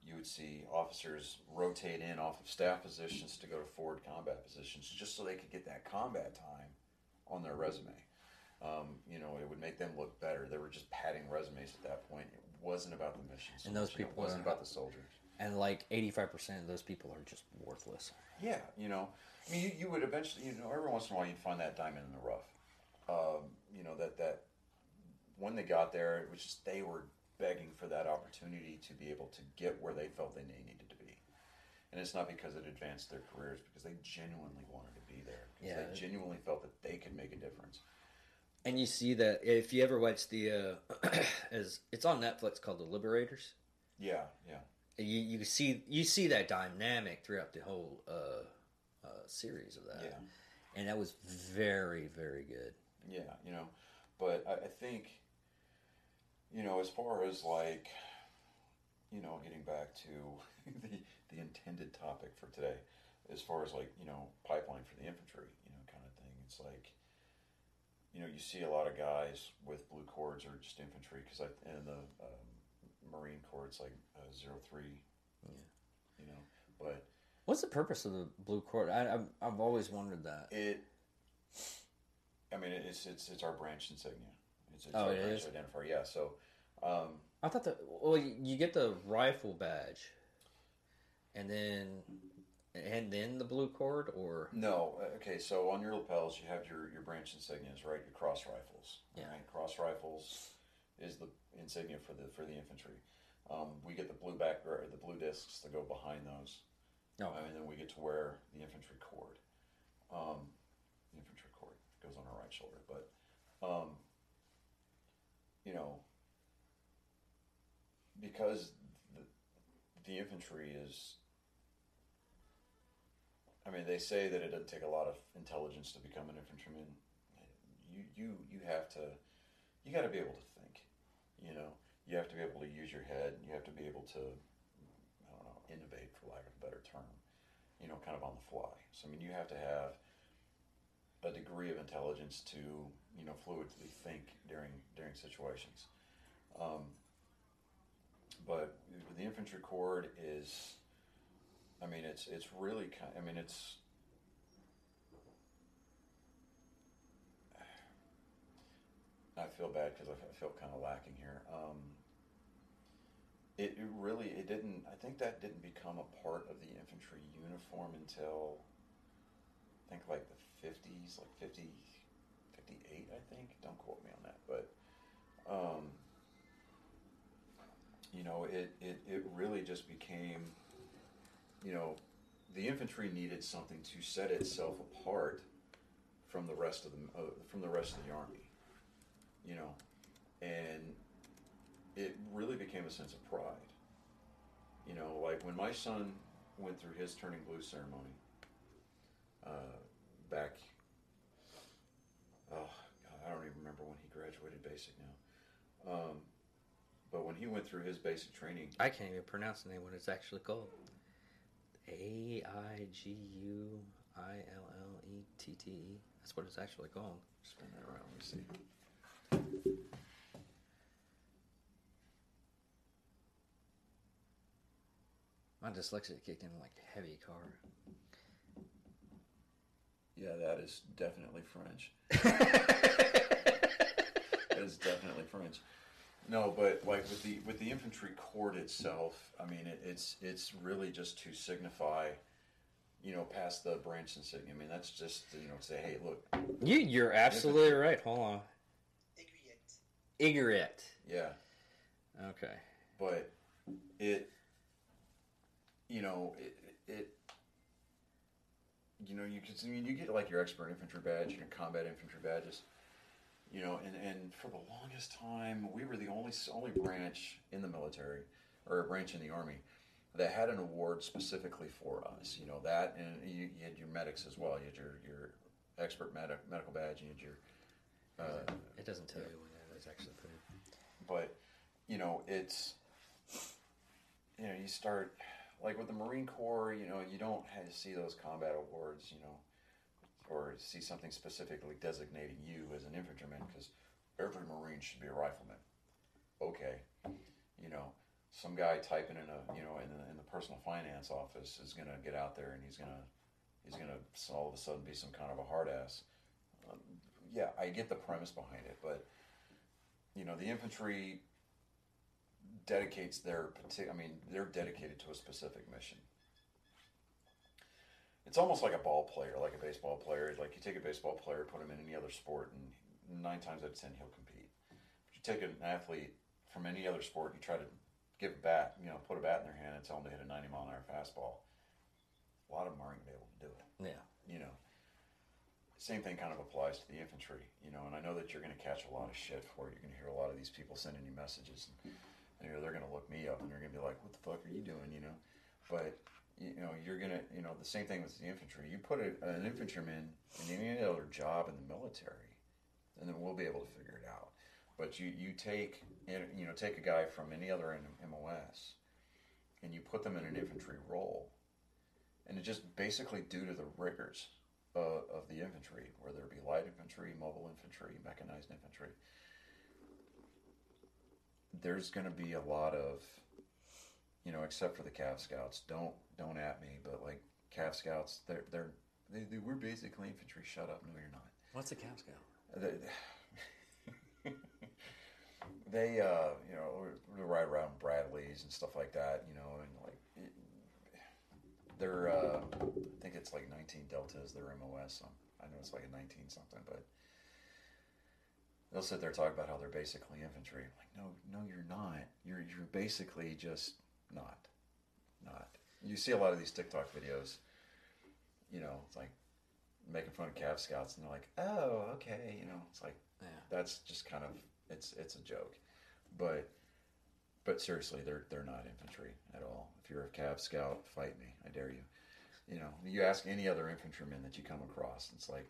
you would see officers rotate in off of staff positions to go to forward combat positions, just so they could get that combat time on their resume. You know, it would make them look better. They were just padding resumes at that point. It wasn't about the missions. And those people, it wasn't about the soldiers. And like 85% of those people are just worthless. Yeah, you know, I mean, you would eventually, you know, every once in a while you'd find that diamond in the rough. You know, that when they got there, it was just they were begging for that opportunity to be able to get where they felt they needed to be. And it's not because it advanced their careers, because they genuinely wanted to be there. Because they genuinely felt that they could make a difference. And you see that if you ever watch the, it's on Netflix, called The Liberators. Yeah, yeah. You see that dynamic throughout the whole series of that, and that was very, very good. Yeah, you know, but I think, you know, as far as like, you know, getting back to the intended topic for today, as far as like, you know, pipeline for the infantry, you know, kind of thing. It's like, you know, you see a lot of guys with blue cords or just infantry, because in the Marine Corps, it's like 03. Yeah. You know, but what's the purpose of the blue cord? I've always wondered that. It's our branch insignia. It's our branch identifier. Yeah. So, I thought you get the rifle badge, and then the blue cord, or no? Okay. So on your lapels, you have your branch insignias, right? Your cross rifles. Yeah. Right? Cross rifles is the insignia for the infantry. We get the blue discs that go behind those. And then we get to wear the infantry cord. The infantry cord goes on our right shoulder, but you know, because the infantry is. I mean, they say that it doesn't take a lot of intelligence to become an infantryman. You have to. You got to be able to think, you know. You have to be able to use your head. You have to be able to, I don't know, innovate, for lack of a better term, you know, kind of on the fly. So, I mean, you have to have a degree of intelligence to, you know, fluidly think during situations. But the infantry corps is, I mean, it's really kind. I mean, it's. I feel bad because I felt kind of lacking here. It really didn't. I think that didn't become a part of the infantry uniform until, I think, like the 50s, like 50, 58. I think. Don't quote me on that, but. You know, it really just became, you know, the infantry needed something to set itself apart from the rest of the army, you know, and it really became a sense of pride. You know, like when my son went through his turning blue ceremony back, oh God, I don't even remember when he graduated basic now. But when he went through his basic training... I can't even pronounce the name when it's actually called. A-I-G-U-I-L-L-E-T-T-E. That's what it's actually called. Spin that around. Let me see. My dyslexia kicked in like a heavy car. Yeah, that is definitely French. That is definitely French. No, but like with the infantry corps itself, I mean, it's really just to signify, you know, past the branch insignia. I mean, that's just, you know, to say, hey, look. You're absolutely right. Hold on. Igret. Yeah. Okay. But you get like your expert infantry badge, your combat infantry badges. You know, and for the longest time, we were the only branch in the military, or a branch in the Army, that had an award specifically for us. You know, that, and you had your medics as well. You had your expert medical badge, and you had your... it doesn't tell you when that is actually put in. But, you know, it's... You know, you start... Like with the Marine Corps, you know, you don't have to see those combat awards, you know, or see something specifically designating you as an infantryman, because every Marine should be a rifleman. Okay, you know, some guy typing in the personal finance office is gonna get out there and he's gonna all of a sudden be some kind of a hard ass. Yeah, I get the premise behind it, but you know, the infantry dedicates they're dedicated to a specific mission. It's almost like a ball player, like a baseball player. Like you take a baseball player, put him in any other sport, and 9 times out of 10 he'll compete. But you take an athlete from any other sport, and you try to give a bat, you know, put a bat in their hand and tell them to hit a 90-mile-an-hour fastball. A lot of them aren't going to be able to do it. Yeah. You know, same thing kind of applies to the infantry. You know, and I know that you're going to catch a lot of shit for it. You're going to hear a lot of these people sending you messages, and they're going to look me up, and they're going to be like, "What the fuck are you doing?" You know, but. You know, you're going to, you know, the same thing with the infantry. You put an infantryman in any other job in the military, and then we'll be able to figure it out. But you take a guy from any other MOS, and you put them in an infantry role. And it's just basically due to the rigors of the infantry, whether it be light infantry, mobile infantry, mechanized infantry. There's going to be a lot of, you know, except for the Cav Scouts, don't at me, but like Cav Scouts, they were basically infantry. Shut up! No, you're not. What's a Cav Scout? They you know, ride around Bradleys and stuff like that, you know, and like they're I think it's like 19 Deltas. They're MOS. I know it's like a 19 something, but they'll sit there and talk about how they're basically infantry. I'm like, no, you're not. You're basically just. Not. You see a lot of these TikTok videos, you know, it's like making fun of Cav Scouts, and they're like, "Oh, okay," you know, it's like that's just kind of it's a joke, but seriously, they're not infantry at all. If you're a Cav Scout, fight me, I dare you. You know, you ask any other infantryman that you come across, it's like,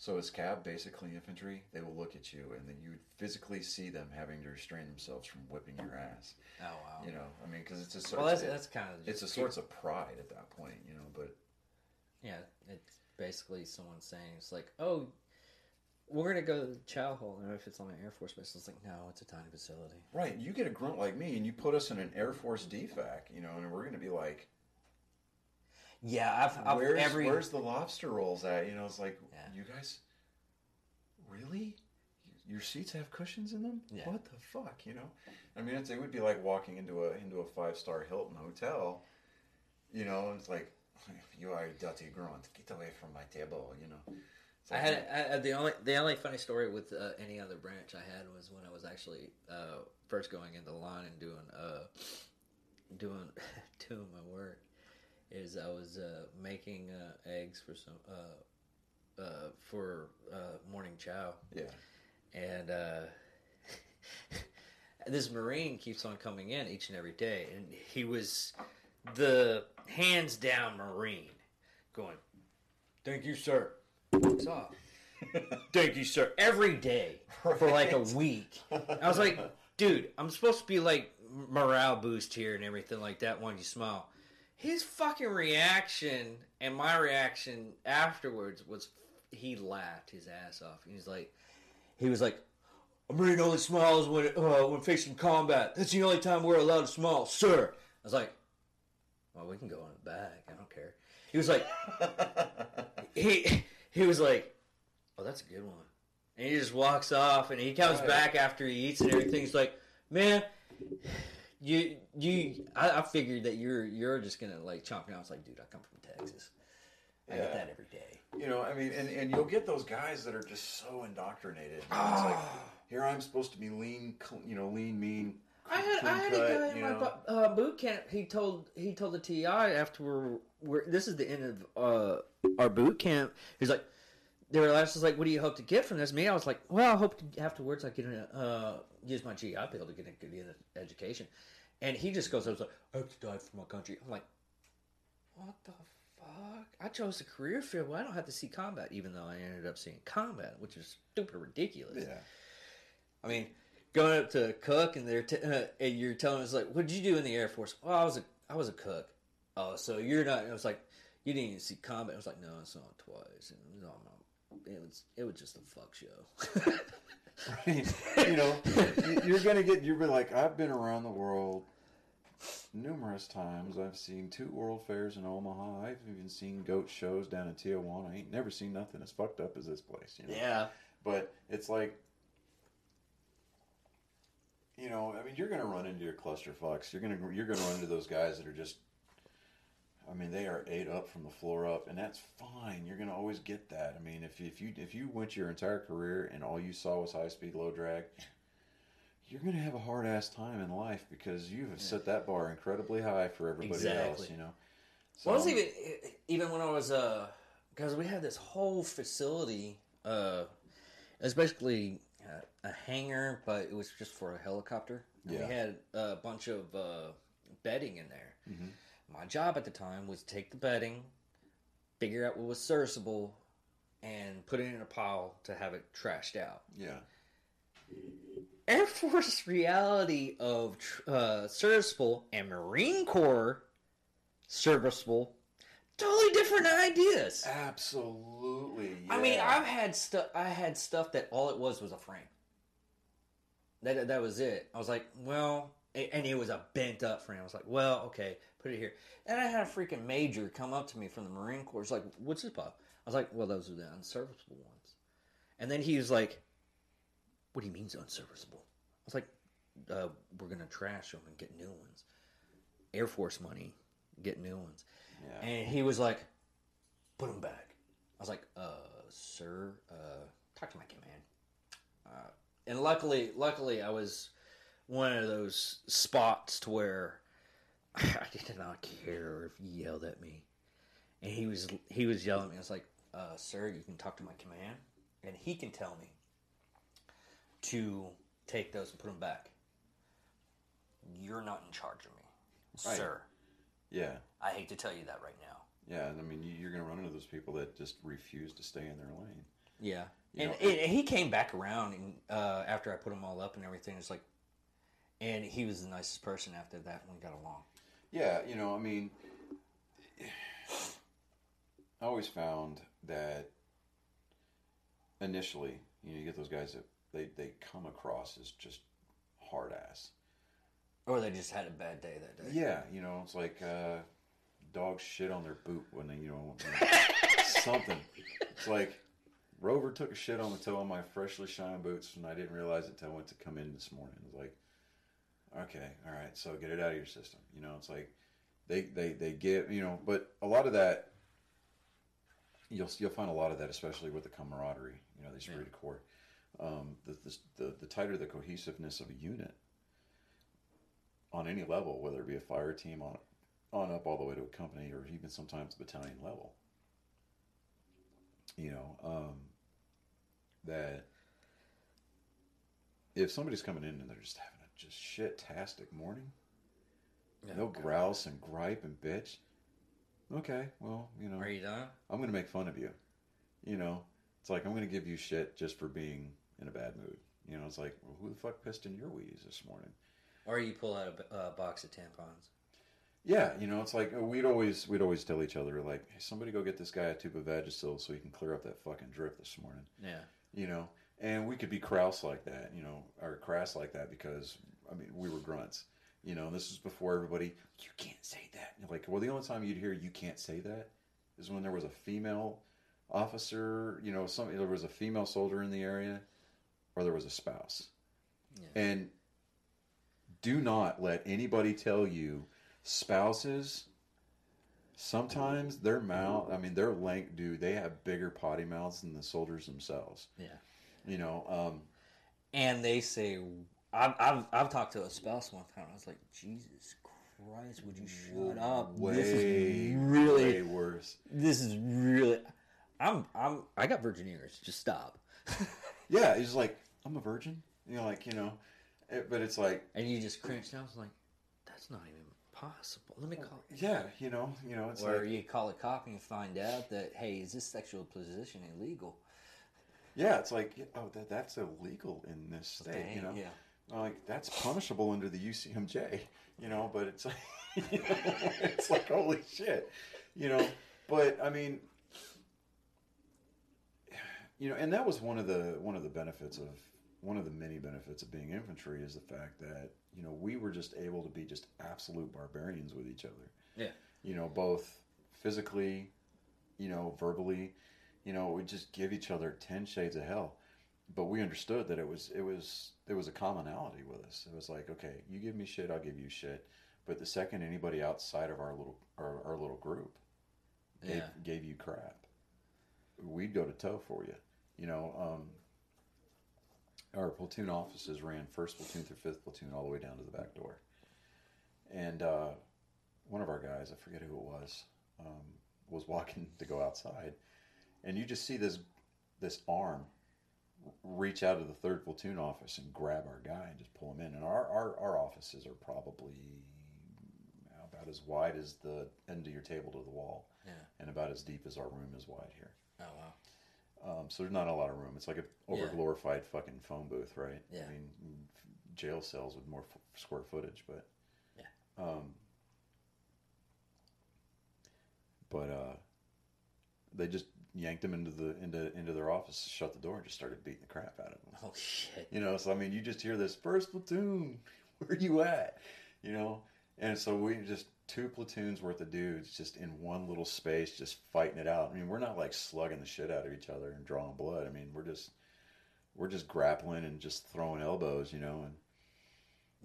so is Cav basically infantry? They will look at you, and then you would physically see them having to restrain themselves from whipping your ass. Oh, wow. You know, I mean, because it's a sort of... Well, that's kind of... It's a sort of pride at that point, you know, but... Yeah, it's basically someone saying, it's like, oh, we're going to go to the chow hole. And if it's on an Air Force base, it's like, no, it's a tiny facility. Right. You get a grunt like me and you put us in an Air Force DFAC, you know, and we're going to be like, yeah, where's the lobster rolls at? You know, it's like, yeah. You guys, really? Your seats have cushions in them? Yeah. What the fuck, you know? I mean, it would be like walking into a five-star Hilton hotel, you know, and it's like, you are a dirty grunt. Get away from my table, you know. Like, I had the only funny story with any other branch I had was when I was actually first going into line and doing my work. Is I was making eggs for some morning chow. Yeah. And this Marine keeps on coming in each and every day, and he was the hands down Marine going, "Thank you, sir." It's off. "Thank you, sir." Every day for like a week. I was like, dude, I'm supposed to be like morale boost here and everything like that when you smile. His fucking reaction and my reaction afterwards was he laughed his ass off. He was like, "A Marine only smiles when facing combat. That's the only time we're allowed to smile, sir." I was like, "Well, we can go in the back. I don't care." He was like, he was like, "Oh, that's a good one." And he just walks off, and he comes back after he eats and everything. He's like, "Man, I figured that you're just gonna like chomp." Now I was like, "Dude, I come from Texas. I get that every day." You know, I mean, and you'll get those guys that are just so indoctrinated. Oh. It's like, here I'm supposed to be lean, you know, lean, mean. I had a guy in my boot camp. He told the TI after this is the end of our boot camp. He's like, they were just like, "What do you hope to get from this?" Me, I was like, "Well, I hope afterwards I can use my GI Bill to get a good education." And he just goes, "I was like, I hope to die for my country." I'm like, what the fuck? I chose a career field where I don't have to see combat, even though I ended up seeing combat, which is stupid ridiculous. Yeah. I mean, going up to a cook and they're and you're telling us like, "What did you do in the Air Force?" "Well, I was a cook." "Oh, so you're not?" And I was like, "You didn't even see combat." I was like, "No, I saw it twice." And it was just a fuck show. Right. You know, you're gonna get. You'll be like, "I've been around the world numerous times. I've seen 2 world fairs in Omaha. I've even seen goat shows down in Tijuana. I ain't never seen nothing as fucked up as this place." You know? Yeah. But it's like, you know, I mean, you're going to run into your clusterfucks. You're going to run into those guys that are just, I mean, they are ate up from the floor up, and that's fine. You're going to always get that. I mean, if you went your entire career and all you saw was high speed, low drag, you're going to have a hard-ass time in life because you have set that bar incredibly high for everybody else, you know. So, well, even when I was, because we had this whole facility, it was basically a hangar, but it was just for a helicopter. Yeah. We had a bunch of bedding in there. Mm-hmm. My job at the time was to take the bedding, figure out what was serviceable, and put it in a pile to have it trashed out. Yeah. Air Force reality of serviceable and Marine Corps serviceable, totally different ideas. Absolutely. Yeah. I mean, I had stuff that all it was a frame. That was it. I was like, well, and it was a bent up frame. I was like, well, okay, put it here. And I had a freaking major come up to me from the Marine Corps. He's like, "What's this, Bob?" I was like, "Well, those are the unserviceable ones." And then he was like, "What do you mean it's unserviceable?" I was like, "We're going to trash them and get new ones. Air Force money, get new ones." Yeah. And he was like, "Put them back." I was like, "Sir, talk to my command." And luckily, I was one of those spots to where I did not care if he yelled at me. And he was yelling at me. I was like, "Sir, you can talk to my command, and he can tell me to take those and put them back. You're not in charge of me, right, sir." Yeah. "I hate to tell you that right now." Yeah, I mean, you're going to run into those people that just refuse to stay in their lane. Yeah. And he came back around and after I put them all up and everything. It's like, and he was the nicest person after that, and we got along. Yeah, you know, I mean, I always found that initially, you know, you get those guys that they come across as just hard ass. Or they just had a bad day that day. Yeah, you know, it's like dogs shit on their boot when they, you know, something. It's like Rover took a shit on the toe of my freshly shined boots, and I didn't realize it until I went to come in this morning. It's like, okay, all right, so get it out of your system. You know, it's like they get, you know, but a lot of that, you'll find a lot of that, especially with the camaraderie, you know, the esprit de corps. The tighter the cohesiveness of a unit on any level, whether it be a fire team on up all the way to a company or even sometimes battalion level, you know, that if somebody's coming in and they're just having a just shit-tastic morning, they'll grouse and gripe and bitch. Okay, well, you know, are you done? I'm going to make fun of you. You know, it's like, I'm going to give you shit just for being in a bad mood. You know, it's like, well, who the fuck pissed in your Wheaties this morning? Or you pull out a box of tampons. Yeah, you know, it's like, we'd always tell each other, like, hey, somebody go get this guy a tube of Vagisil so he can clear up that fucking drip this morning. Yeah. You know, and we could be crass like that, you know, or crass like that because, I mean, we were grunts. You know, this is before everybody, you can't say that. And you're like, well, the only time you'd hear you can't say that is when there was a female officer, you know, there was a female soldier in the area, or there was a spouse. Yeah. And do not let anybody tell you spouses, sometimes their mouth, I mean, their length, dude, they have bigger potty mouths than the soldiers themselves. Yeah. You know. And they say... I've talked to a spouse one time. I was like, Jesus Christ, would you shut up? This is really way worse. This is really. I got virgin ears. Just stop. Yeah, it's like, I'm a virgin. You know, like, you know, but it's like, and you just cringe. I was like, that's not even possible. Let me call it. Yeah, you know, it's or like, you call a cop and you find out that, hey, is this sexual position illegal? Yeah, it's like, oh, that's illegal in this state. Okay, you know. Yeah. Like, that's punishable under the UCMJ, you know, but it's like, you know, it's like, holy shit, you know, but I mean, you know, and that was one of the many benefits of being infantry is the fact that, you know, we were just able to be just absolute barbarians with each other. Yeah. You know, both physically, you know, verbally, you know, we just give each other 10 shades of hell. But we understood that there was a commonality with us. It was like, okay, you give me shit, I'll give you shit. But the second anybody outside of our little group gave you crap, we'd go to toe for you. You know, our platoon offices ran 1st platoon through 5th platoon all the way down to the back door. And one of our guys, I forget who it was walking to go outside, and you just see this arm reach out of the 3rd platoon office and grab our guy and just pull him in. And our offices are probably about as wide as the end of your table to the wall. Yeah. And about as deep as our room is wide here. Oh, wow. So there's not a lot of room. It's like an over-glorified fucking phone booth, right? Yeah. I mean, jail cells with more square footage, but... Yeah. They just yanked him into their office, shut the door, and just started beating the crap out of him. Oh shit! You know, so I mean, you just hear this 1st platoon, where you at? You know, and so we just 2 platoons worth of dudes just in one little space, just fighting it out. I mean, we're not like slugging the shit out of each other and drawing blood. I mean, we're just grappling and just throwing elbows, you know, and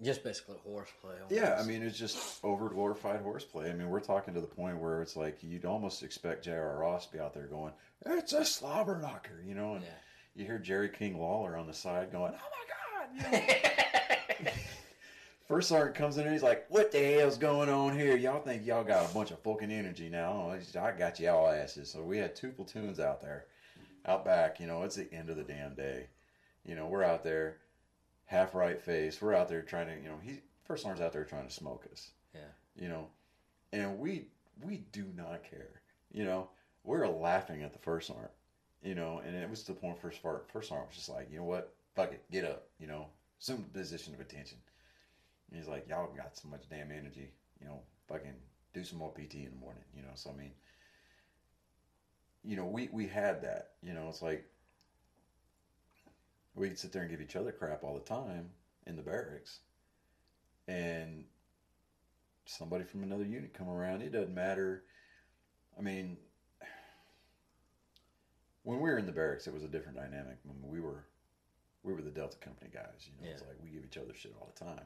just basically horseplay. Almost. Yeah, I mean, it's just over-glorified horseplay. I mean, we're talking to the point where it's like you'd almost expect J.R. Ross to be out there going, it's a slobber knocker, you know? And you hear Jerry King Lawler on the side going, oh, my God! You know? First sergeant comes in and he's like, what the hell's going on here? Y'all think y'all got a bunch of fucking energy now. I got y'all asses. So we had 2 platoons out there, out back. You know, it's the end of the damn day. You know, we're out there. Half right face. We're out there trying to, you know, first sergeant's out there trying to smoke us. Yeah. You know, and we do not care. You know, we're laughing at the first sergeant. You know, and it was to the point first sergeant was just like, you know what, fuck it, get up. You know, some position of attention. And he's like, y'all got so much damn energy. You know, fucking do some more PT in the morning. You know, so I mean, you know, we had that. You know, it's like we could sit there and give each other crap all the time in the barracks, and somebody from another unit come around. It doesn't matter. I mean, when we were in the barracks, it was a different dynamic. I mean, we were the Delta Company guys. You know, yeah. It's like we give each other shit all the time.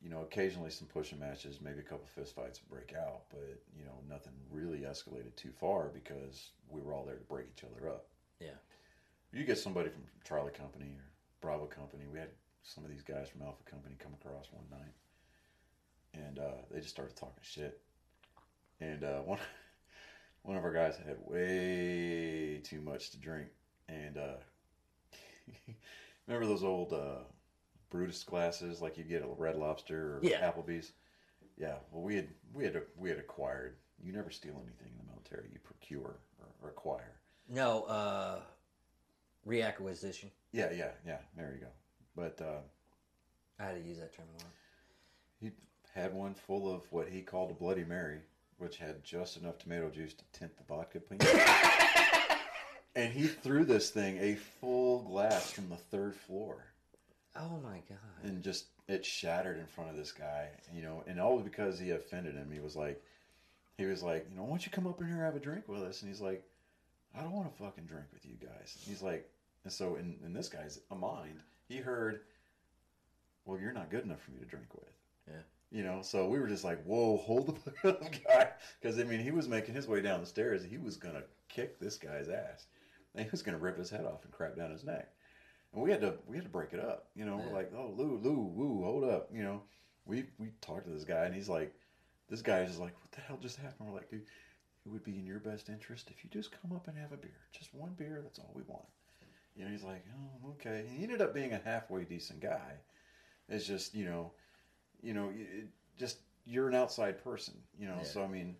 You know, occasionally some pushing matches, maybe a couple fist fights break out, but you know, nothing really escalated too far because we were all there to break each other up. Yeah. You get somebody from Charlie Company or Bravo Company. We had some of these guys from Alpha Company come across one night, and they just started talking shit. And one of our guys had way too much to drink, and remember those old Brutus glasses like you get at Red Lobster or yeah. Applebee's? Yeah. Well, we had acquired. You never steal anything in the military. You procure or acquire. No. Reacquisition. Yeah. There you go. But I had to use that terminology. He had one full of what he called a Bloody Mary, which had just enough tomato juice to tint the vodka pink. And he threw this thing a full glass from the third floor. Oh my God. And just, it shattered in front of this guy, you know, and all because he offended him. He was like, you know, why don't you come up in here and have a drink with us? And he's like, I don't want to fucking drink with you guys. And he's like, and so in this guy's mind, he heard, well, you're not good enough for me to drink with. Yeah. You know, so we were just like, whoa, hold the fuck up, guy. Because, I mean, he was making his way down the stairs. He was going to kick this guy's ass. And he was going to rip his head off and crap down his neck. And we had to break it up. You know, yeah. We're like, oh, Lou, hold up. You know, we talked to this guy, and he's like, this guy's just like, what the hell just happened? We're like, dude, it would be in your best interest if you just come up and have a beer. Just one beer, that's all we want. You know, he's like, oh, okay. And he ended up being a halfway decent guy. It's just, you know, just you're an outside person, you know. Yeah. So I mean,